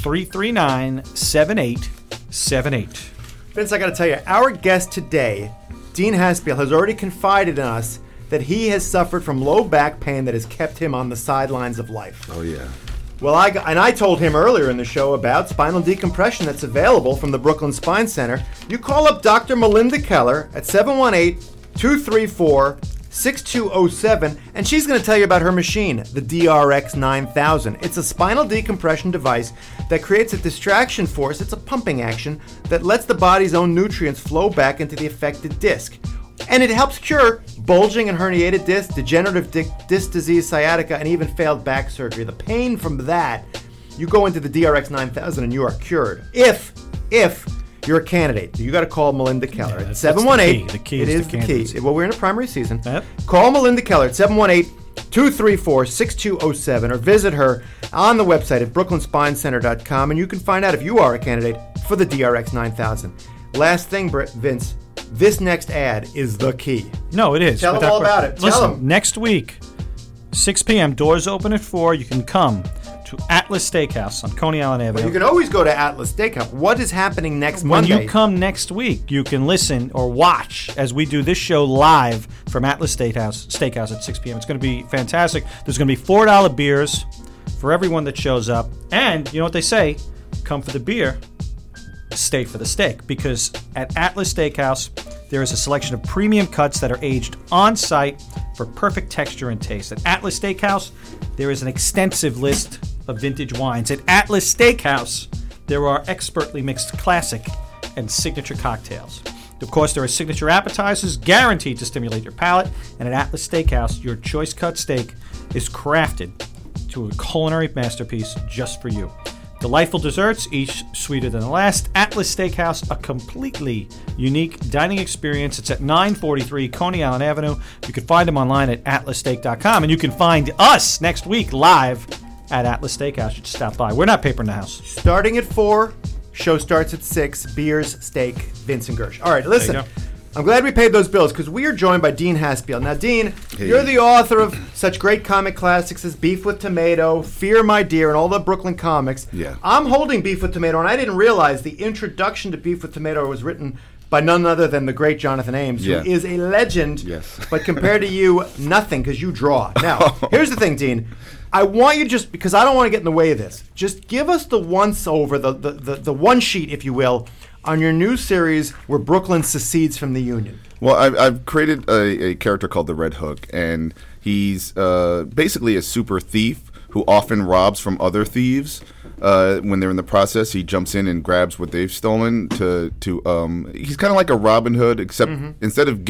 718-339-7878. Vince, I got to tell you, our guest today, Dean Haspiel, has already confided in us that he has suffered from low back pain that has kept him on the sidelines of life. Oh, yeah. Well, I told him earlier in the show about spinal decompression that's available from the Brooklyn Spine Center. You call up Dr. Melinda Keller at 718-234-6207, and she's going to tell you about her machine, the DRX-9000. It's a spinal decompression device that creates a distraction force. It's a pumping action that lets the body's own nutrients flow back into the affected disc. And it helps cure bulging and herniated discs, degenerative disc disease, sciatica, and even failed back surgery. The pain from that, you go into the DRX-9000 and you are cured. If you're a candidate. You got to call Melinda Keller at 718. The key is the key. Well, we're in a primary season. Yep. Call Melinda Keller at 718-234-6207 or visit her on the website at brooklynspinecenter.com, and you can find out if you are a candidate for the DRX 9000. Last thing, Vince, this next ad is the key. No, it is. Tell them all about it. Listen, next week, 6 p.m., doors open at 4. You can come to Atlas Steakhouse on Coney Island Avenue. Well, you can always go to Atlas Steakhouse. What is happening next Monday? When you come next week, you can listen or watch as we do this show live from Atlas Steakhouse at 6 p.m. It's going to be fantastic. There's going to be $4 beers for everyone that shows up. And you know what they say? Come for the beer, stay for the steak. Because at Atlas Steakhouse, there is a selection of premium cuts that are aged on-site for perfect texture and taste. At Atlas Steakhouse, there is an extensive list of vintage wines. At Atlas Steakhouse, there are expertly mixed classic and signature cocktails. Of course, there are signature appetizers guaranteed to stimulate your palate, and at Atlas Steakhouse, your choice cut steak is crafted to a culinary masterpiece just for you. Delightful desserts, each sweeter than the last. Atlas Steakhouse, a completely unique dining experience. It's at 943 Coney Island Avenue. You can find them online at atlassteak.com, and you can find us next week live at Atlas Steakhouse. You should stop by. We're not papering the house. Starting at 4, show starts at 6, beers, steak, Vince and Gersh. All right, listen, I'm glad we paid those bills, because we are joined by Dean Haspiel. Now, Dean, you're the author of such great comic classics as Beef with Tomato, Fear My Dear, and all the Brooklyn comics. Yeah. I'm holding Beef with Tomato, and I didn't realize the introduction to Beef with Tomato was written by none other than the great Jonathan Ames, who is a legend, but compared to you, nothing, because you draw. Now, here's the thing, Dean. I want you, just because I don't want to get in the way of this, just give us the once-over, the one sheet, if you will, on your new series where Brooklyn secedes from the Union. Well, I've created a character called The Red Hook, and he's basically a super thief who often robs from other thieves. When they're in the process, he jumps in and grabs what they've stolen to he's kind of like a Robin Hood, except instead of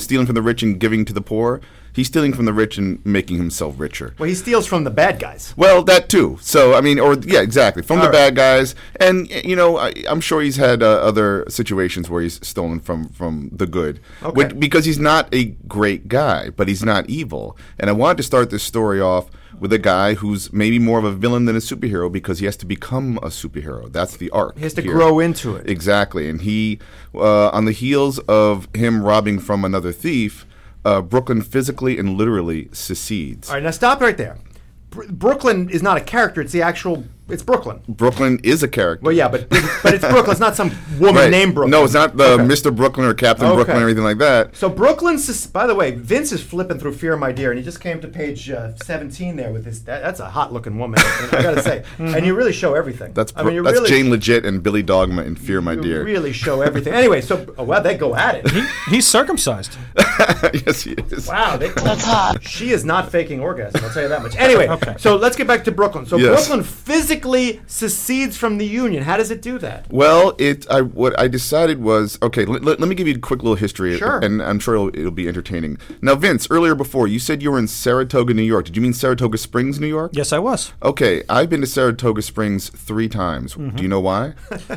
stealing from the rich and giving to the poor, he's stealing from the rich and making himself richer. Well, he steals from the bad guys. Well, that too. So, I mean, exactly. From the bad guys. And, you know, I'm sure he's had other situations where he's stolen from the good. Okay. Because he's not a great guy, but he's not evil. And I wanted to start this story off with a guy who's maybe more of a villain than a superhero because he has to become a superhero. That's the arc. He has to grow into it. Exactly. And he, on the heels of him robbing from another thief, Brooklyn physically and literally secedes. All right, now stop right there. Brooklyn is not a character. It's the actual... It's Brooklyn. Brooklyn is a character. Well, yeah, but it's Brooklyn. It's not some woman named Brooklyn. No, it's not Mr. Brooklyn or Captain Brooklyn or anything like that. So Brooklyn... By the way, Vince is flipping through Fear My Dear, and he just came to page 17 there with his... That's a hot-looking woman, I gotta say. And you really show everything. That's Jane Legit and Billy Dogma in Fear My Dear. You really show everything. Anyway, so... Oh, wow, they go at it. He's circumcised. Yes, he is. Wow, that's hot. She is not faking orgasm, I'll tell you that much. Anyway, so let's get back to Brooklyn. So Brooklyn physically secedes from the union. How does it do that? Well, what I decided was, let me give you a quick little history. Sure. And I'm sure it'll be entertaining. Now, Vince, earlier before, you said you were in Saratoga, New York. Did you mean Saratoga Springs, New York? Yes, I was. Okay. I've been to Saratoga Springs 3 times. Mm-hmm. Do you know why?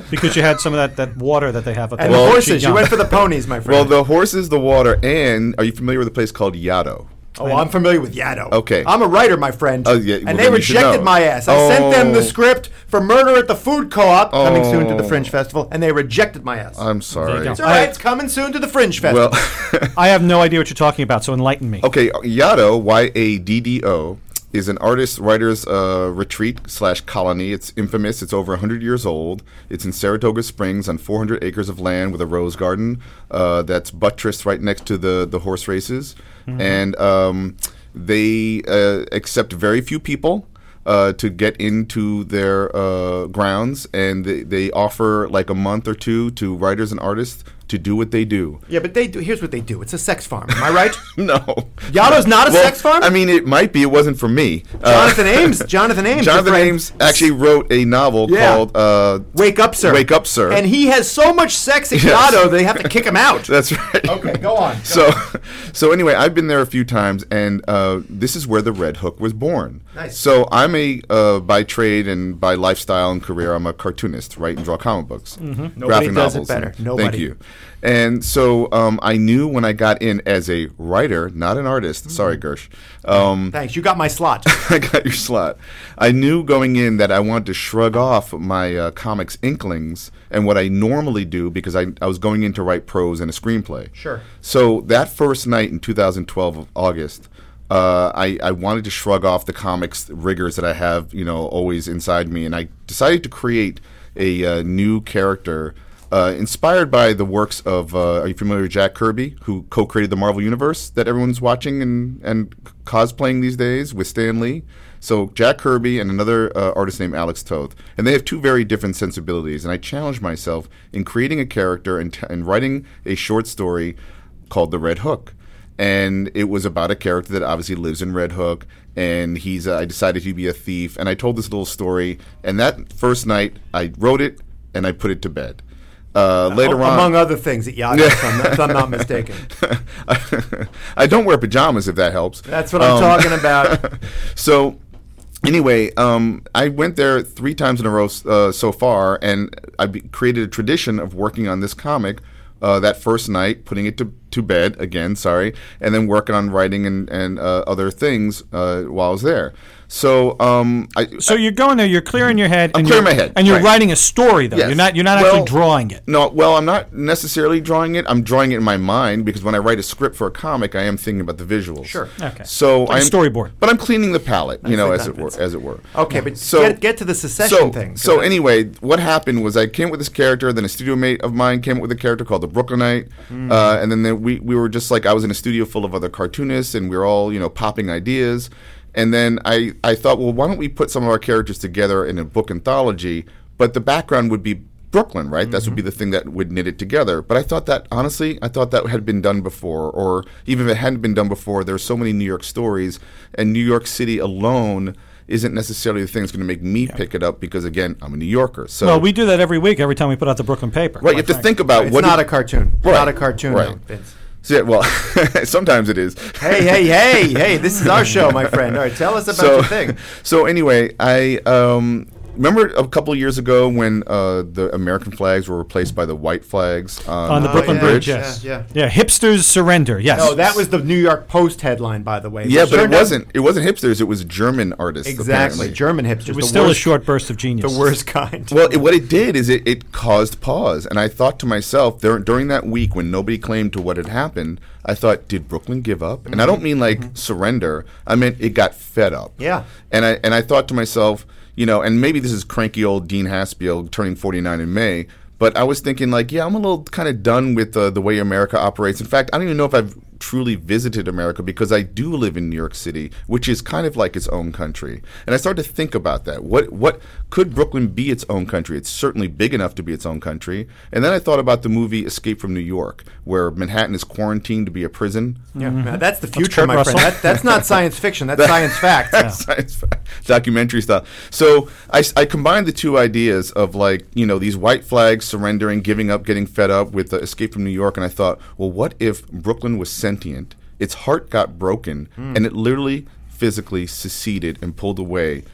Because you had some of that water that they have. And the horses. You went for the ponies, my friend. Well, the horses, the water, and are you familiar with a place called Yaddo? Oh, I'm familiar with Yaddo. Okay. I'm a writer, my friend. And they rejected my ass. I sent them the script for Murder at the Food Co-op, coming soon to the Fringe Festival, and they rejected my ass. I'm sorry. It's all right. It's coming soon to the Fringe Festival. Well, I have no idea what you're talking about, so enlighten me. Okay, Yaddo, Y-A-D-D-O, is an artist-writer's retreat/colony. It's infamous. It's over 100 years old. It's in Saratoga Springs on 400 acres of land with a rose garden that's buttressed right next to the horse races. Mm-hmm. And they accept very few people to get into their grounds, and they offer like a month or two to writers and artists to do what they do. Yeah, but they do. Here's what they do. It's a sex farm. Am I right? No. Yaddo's not a sex farm? I mean, it might be. It wasn't for me. Jonathan Ames. Jonathan Ames actually wrote a novel called... Wake Up, Sir. Wake Up, Sir. And he has so much sex at Yaddo, they have to kick him out. That's right. Okay, go on. So anyway, I've been there a few times, and this is where the Red Hook was born. Nice. So I'm by trade and by lifestyle and career, I'm a cartoonist, right, and draw comic books. Mm-hmm. Nobody does novels, it better. Nobody. Thank you. And so I knew when I got in as a writer, not an artist. Mm-hmm. Sorry, Gersh. Thanks. You got my slot. I got your slot. I knew going in that I wanted to shrug off my comics inklings and what I normally do because I was going in to write prose and a screenplay. Sure. So that first night in 2012 of August, I wanted to shrug off the comics rigors that I have, you know, always inside me. And I decided to create a new character inspired by the works of, are you familiar with Jack Kirby, who co-created the Marvel Universe that everyone's watching and cosplaying these days with Stan Lee? So Jack Kirby and another artist named Alex Toth. And they have two very different sensibilities. And I challenged myself in creating a character and writing a short story called The Red Hook. And it was about a character that obviously lives in Red Hook, and he's I decided he'd be a thief. And I told this little story. And that first night, I wrote it, and I put it to bed. Later on, among other things at Yahoo, if I'm not mistaken. I don't wear pajamas, if that helps. That's what I'm talking about. So, anyway, I went there 3 times in a row so far, and I created a tradition of working on this comic that first night, putting it to bed again, and then working on writing and other things while I was there. So, so you're going there. You're clearing your head. I'm clearing my head, and you're writing a story, though. Yes. You're not actually drawing it. No, well, I'm not necessarily drawing it. I'm drawing it in my mind because when I write a script for a comic, I am thinking about the visuals. Sure. Okay. So like storyboard. But I'm cleaning the palette, as it were. Okay, but so get to the secession thing. So anyway, what happened was I came up with this character. Then a studio mate of mine came up with a character called the Brooklynite, and then we were just like I was in a studio full of other cartoonists, and we were all popping ideas. And then I thought, well, why don't we put some of our characters together in a book anthology, but the background would be Brooklyn, right? Mm-hmm. That would be the thing that would knit it together. But I thought that, honestly, that had been done before, or even if it hadn't been done before, there are so many New York stories, and New York City alone isn't necessarily the thing that's going to make me pick it up, because again, I'm a New Yorker. So well, we do that every week, every time we put out the Brooklyn Paper. Right, you have to think about it's what not a cartoon. Right. Not a cartoon, right. Vince. So, yeah, well, sometimes it is. Hey, this is our show, my friend. All right, tell us about your thing. So anyway, I remember a couple of years ago when the American flags were replaced by the white flags on the Brooklyn Bridge? Yes. Yeah, hipsters surrender, yes. No, that was the New York Post headline, by the way. Yeah, but it wasn't hipsters. It was German artists. Exactly, apparently. German hipsters. It was still a short burst of genius. The worst kind. Well, what it did is it caused pause. And I thought to myself, during that week when nobody claimed to what had happened, I thought, did Brooklyn give up? Mm-hmm. And I don't mean like surrender. I meant it got fed up. Yeah. And I thought to myself, you know, and maybe this is cranky old Dean Haspiel turning 49 in May, but I was thinking like, yeah, I'm a little kind of done with the way America operates. In fact, I don't even know if I've truly visited America, because I do live in New York City, which is kind of like its own country. And I started to think about that. What could Brooklyn be its own country? It's certainly big enough to be its own country. And then I thought about the movie Escape from New York, where Manhattan is quarantined to be a prison. Yeah, that's the future, my friend. That's not science fiction. That's science fact. That's science fact. Documentary style. So I combined the two ideas of, like, you know, these white flags surrendering, giving up, getting fed up with Escape from New York. And I thought, well, what if Brooklyn was sentient, its heart got broken, and it literally physically seceded and pulled away.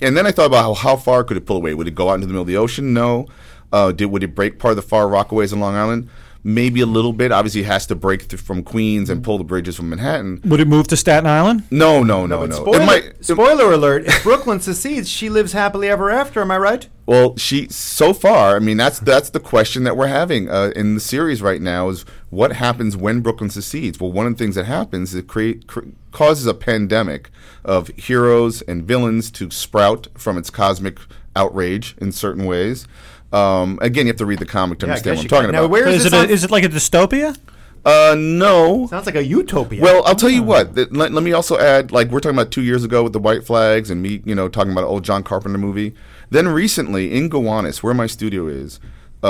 And then I thought about how far could it pull away? Would it go out into the middle of the ocean? No. Would it break part of the Far Rockaways in Long Island? Maybe a little bit. Obviously, it has to break from Queens and pull the bridges from Manhattan. Would it move to Staten Island? No. Spoiler alert, if Brooklyn secedes, she lives happily ever after. Am I right? Well, so far, I mean, that's the question that we're having in the series right now is what happens when Brooklyn secedes? Well, one of the things that happens is it causes a pandemic of heroes and villains to sprout from its cosmic outrage in certain ways. Again, you have to read the comic to understand what I'm talking about. Now, is it like a dystopia? No. Sounds like a utopia. Well, I'll tell you what. Let me also add, like, we're talking about 2 years ago with the white flags and me, you know, talking about an old John Carpenter movie. Then recently in Gowanus, where my studio is,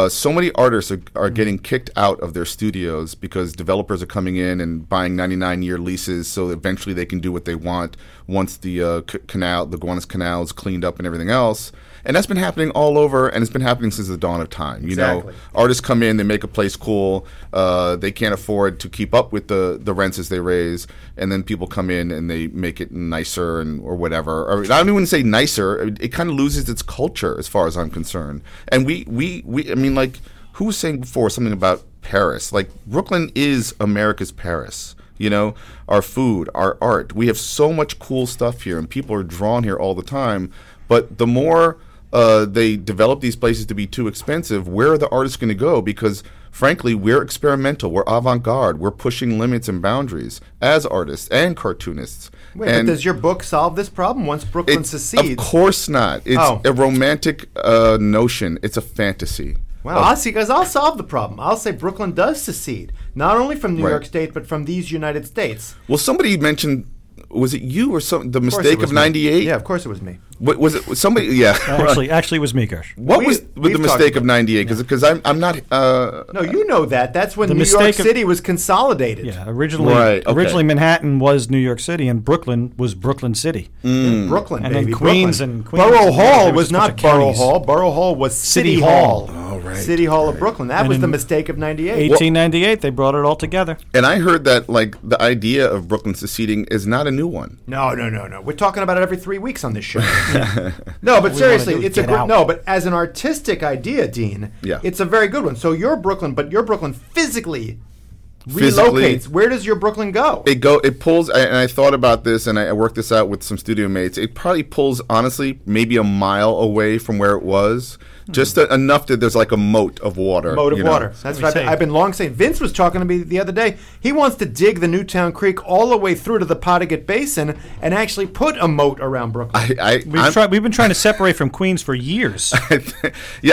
so many artists are getting kicked out of their studios because developers are coming in and buying 99-year leases, so eventually they can do what they want once the canal, the Gowanus Canal, is cleaned up and everything else. And that's been happening all over, and it's been happening since the dawn of time. You know, artists come in, they make a place cool, they can't afford to keep up with the rents as they raise, and then people come in and they make it nicer or whatever. Or, I don't even say nicer. It kind of loses its culture as far as I'm concerned. And we I mean, like, who was saying before something about Paris? Like, Brooklyn is America's Paris. You know, our food, our art. We have so much cool stuff here, and people are drawn here all the time. But the more they develop these places to be too expensive, where are the artists going to go? Because, frankly, we're experimental. We're avant-garde. We're pushing limits and boundaries as artists and cartoonists. Wait, but does your book solve this problem once Brooklyn secedes? Of course not. It's a romantic notion. It's a fantasy. Wow, I'll solve the problem. I'll say Brooklyn does secede, not only from New York State, but from these United States. Well, somebody mentioned, was it you or something? The mistake of 98? Yeah, of course it was me. What, was it somebody? Yeah, actually, it was me, Gersh. What was the mistake of 98? Because I'm not. No, you know that. That's when New York City was consolidated. Yeah, originally Manhattan was New York City, and Brooklyn was Brooklyn City. Mm. Brooklyn, and baby, then Queens Brooklyn. And Queens. Borough Hall was not Borough Hall. Borough Hall was City Hall. Oh, right. City Hall of Brooklyn. That was the mistake of 98. 1898, they brought it all together. And I heard that like the idea of Brooklyn seceding is not a new one. No. We're talking about it every 3 weeks on this show. Yeah. No, but seriously, it's a good out. No, but as an artistic idea, Dean, it's a very good one. So you're Brooklyn, but your Brooklyn physically relocates. Where does your Brooklyn go? It pulls, and I thought about this, and I worked this out with some studio mates. It probably pulls, honestly, maybe a mile away from where it was. Just enough that there's like a moat of water. That's what I've been long saying. Vince was talking to me the other day. He wants to dig the Newtown Creek all the way through to the Pawtucket Basin and actually put a moat around Brooklyn. We've been trying to separate from Queens for years. I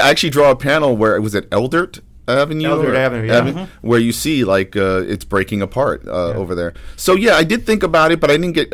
actually draw a panel where it was at Eldert. Avenue, Eldred Avenue, yeah. Where you see like it's breaking apart over there. So yeah, I did think about it, but I didn't get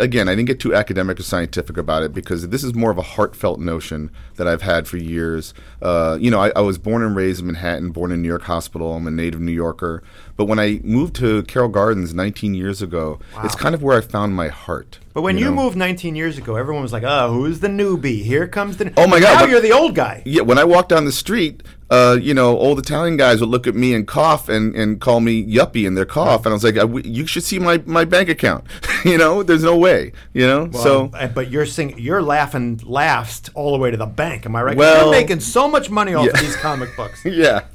too academic or scientific about it because this is more of a heartfelt notion that I've had for years. I was born and raised in Manhattan, born in New York Hospital. I'm a native New Yorker, but when I moved to Carroll Gardens 19 years ago, it's kind of where I found my heart. But when you moved 19 years ago, everyone was like, "Oh, who's the newbie? Here comes the oh my god!" Now you're the old guy. Yeah, when I walk down the street, old Italian guys would look at me and cough and call me yuppie in their cough, and I was like, "You should see my bank account." There's no way. But you're laughing last all the way to the bank. Am I right? Well, you're making so much money off of these comic books. Those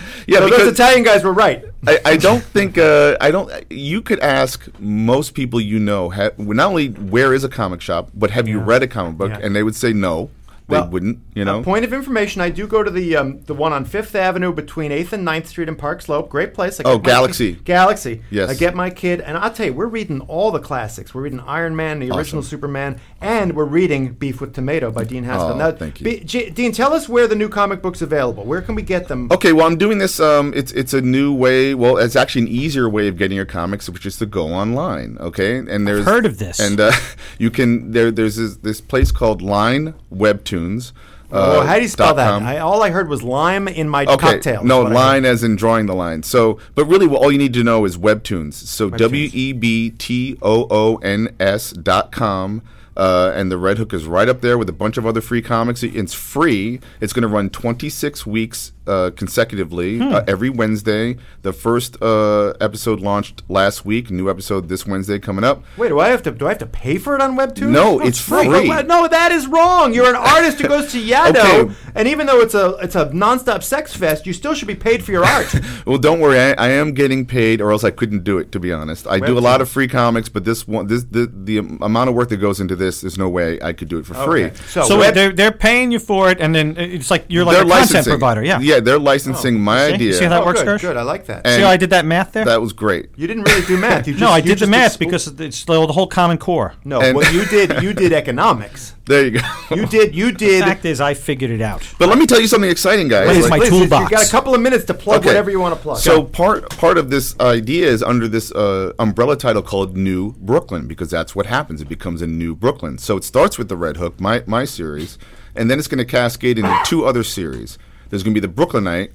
Italian guys were right. I don't think you could ask most people not only where is a comic shop, but have you read a comic book? And they would say no. They wouldn't, Point of information, I do go to the one on 5th Avenue between 8th and 9th Street in Park Slope. Great place. Galaxy. Yes. I get my kid, and I'll tell you, we're reading all the classics. We're reading Iron Man, the original Superman, and we're reading Beef with Tomato by Dean Haspiel. Oh, now, thank you. Dean, tell us where the new comic book's available. Where can we get them? Okay, well, I'm doing this. It's a new way. Well, it's actually an easier way of getting your comics, which is to go online, okay? And I've heard of this. And you can, there's this place called Line Webtoon. How do you spell that? All I heard was lime in my cocktail. No, line as in drawing the line. So, but really, all you need to know is Webtoons. So webtoons.com. And the Red Hook is right up there with a bunch of other free comics. It's free. It's going to run 26 weeks consecutively every Wednesday. The first episode launched last week. New episode this Wednesday coming up. Wait, do I have to pay for it on Webtoon? No, it's free. No, that is wrong. You're an artist who goes to Yaddo, and even though it's a nonstop sex fest, you still should be paid for your art. Well, don't worry. I am getting paid, or else I couldn't do it. To be honest, I do a lot of free comics, but this one, the amount of work that goes into this. There's no way I could do it for free. So they're paying you for it, and then it's like you're like a content provider. Yeah, they're licensing my idea. See how that works, Gersh? Good, I like that. And see how I did that math there? That was great. You didn't really do math. You just, no, I did the math because it's the whole Common Core. No, what you did economics. There you go. You did. The fact is, I figured it out. But let me tell you something exciting, guys. What is my toolbox? You got a couple of minutes to plug whatever you want to plug. So part of this idea is under this umbrella title called New Brooklyn, because that's what happens. It becomes a New Brooklyn. So it starts with the Red Hook, my series, and then it's going to cascade into two other series. There's going to be The Brooklynite,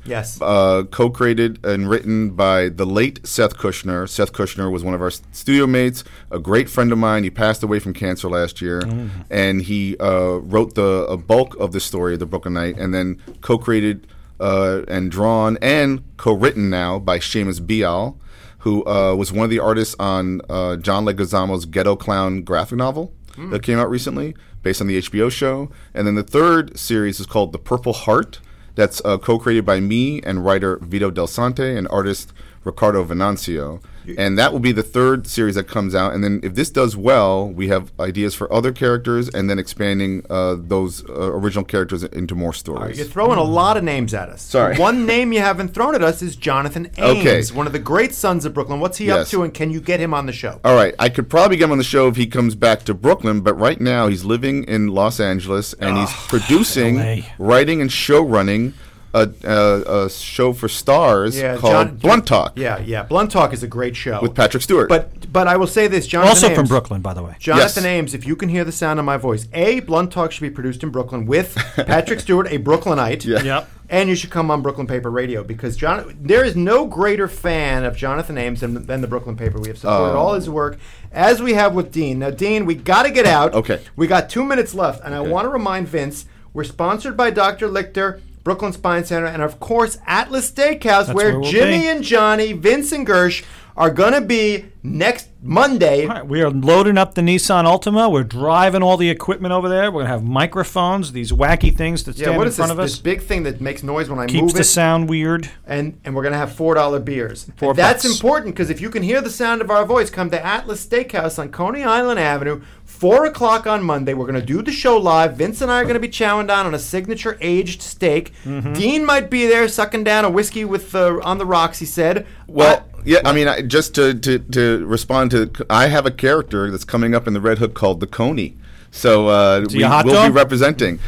co-created and written by the late Seth Kushner. Seth Kushner was one of our studio mates, a great friend of mine. He passed away from cancer last year, and he wrote the bulk of the story of The Brooklynite, and then co-created and drawn and co-written now by Seamus Beal, who was one of the artists on John Leguizamo's Ghetto Clown graphic novel that came out recently, based on the HBO show. And then the third series is called The Purple Heart. That's co-created by me and writer Vito Del Sante and artist Ricardo Venancio. And that will be the third series that comes out. And then if this does well, we have ideas for other characters and then expanding those original characters into more stories. You're throwing a lot of names at us. Sorry. One name you haven't thrown at us is Jonathan Ames, one of the great sons of Brooklyn. What's he up to, and can you get him on the show? All right. I could probably get him on the show if he comes back to Brooklyn, but right now he's living in Los Angeles, and he's producing, writing, and showrunning a show for stars called Blunt Talk. Yeah. Blunt Talk is a great show with Patrick Stewart. But I will say this, Jonathan Ames, also from Brooklyn, by the way. Jonathan Ames, if you can hear the sound of my voice, Blunt Talk should be produced in Brooklyn with Patrick Stewart, a Brooklynite. Yep. And you should come on Brooklyn Paper Radio because there is no greater fan of Jonathan Ames than the Brooklyn Paper. We have supported all his work, as we have with Dean. Now, Dean, we got to get out. Okay. We got 2 minutes left, and I want to remind Vince, we're sponsored by Dr. Lichter, Brooklyn Spine Center, and of course Atlas Steakhouse, where we'll Jimmy and Johnny, Vince and Gersh are going to be next Monday. All right, we are loading up the Nissan Altima. We're driving all the equipment over there. We're going to have microphones, these wacky things that stand in front of us. This big thing that makes noise when I move it. Keeps the sound weird. And we're going to have $4 beers. That's important because if you can hear the sound of our voice, come to Atlas Steakhouse on Coney Island Avenue, 4 o'clock on Monday. We're going to do the show live. Vince and I are going to be chowing down on a signature aged steak. Dean might be there sucking down a whiskey with on the rocks, he said. Well, just to respond to, I have a character that's coming up in the Red Hook called the Coney. So we will be representing.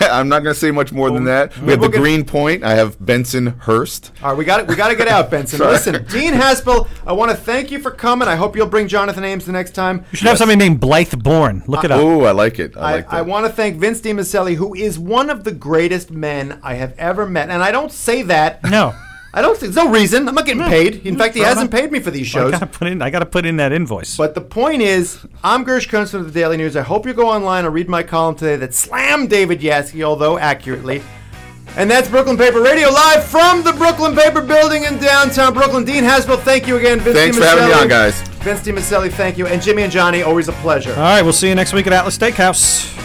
I'm not going to say much more than that. We have the Green Point. I have Benson Hurst. All right, we got to get out, Benson. Listen, Dean Haspiel, I want to thank you for coming. I hope you'll bring Jonathan Ames the next time. You should have somebody named Blythe Bourne. Look it up. Oh, I like it. I like that. I want to thank Vince DiMasselli, who is one of the greatest men I have ever met. And I don't say that. No. I don't think there's no reason. I'm not getting paid. In fact, he hasn't paid me for these shows. I got to put in that invoice. But the point is, I'm Gersh Kuntzman of the Daily News. I hope you go online and read my column today that slammed David Yassky, although accurately. And that's Brooklyn Paper Radio live from the Brooklyn Paper building in downtown Brooklyn. Dean Haspiel, thank you again. Thanks for having me on, guys. Vince DiMasselli, thank you. And Jimmy and Johnny, always a pleasure. All right, we'll see you next week at Atlas Steakhouse.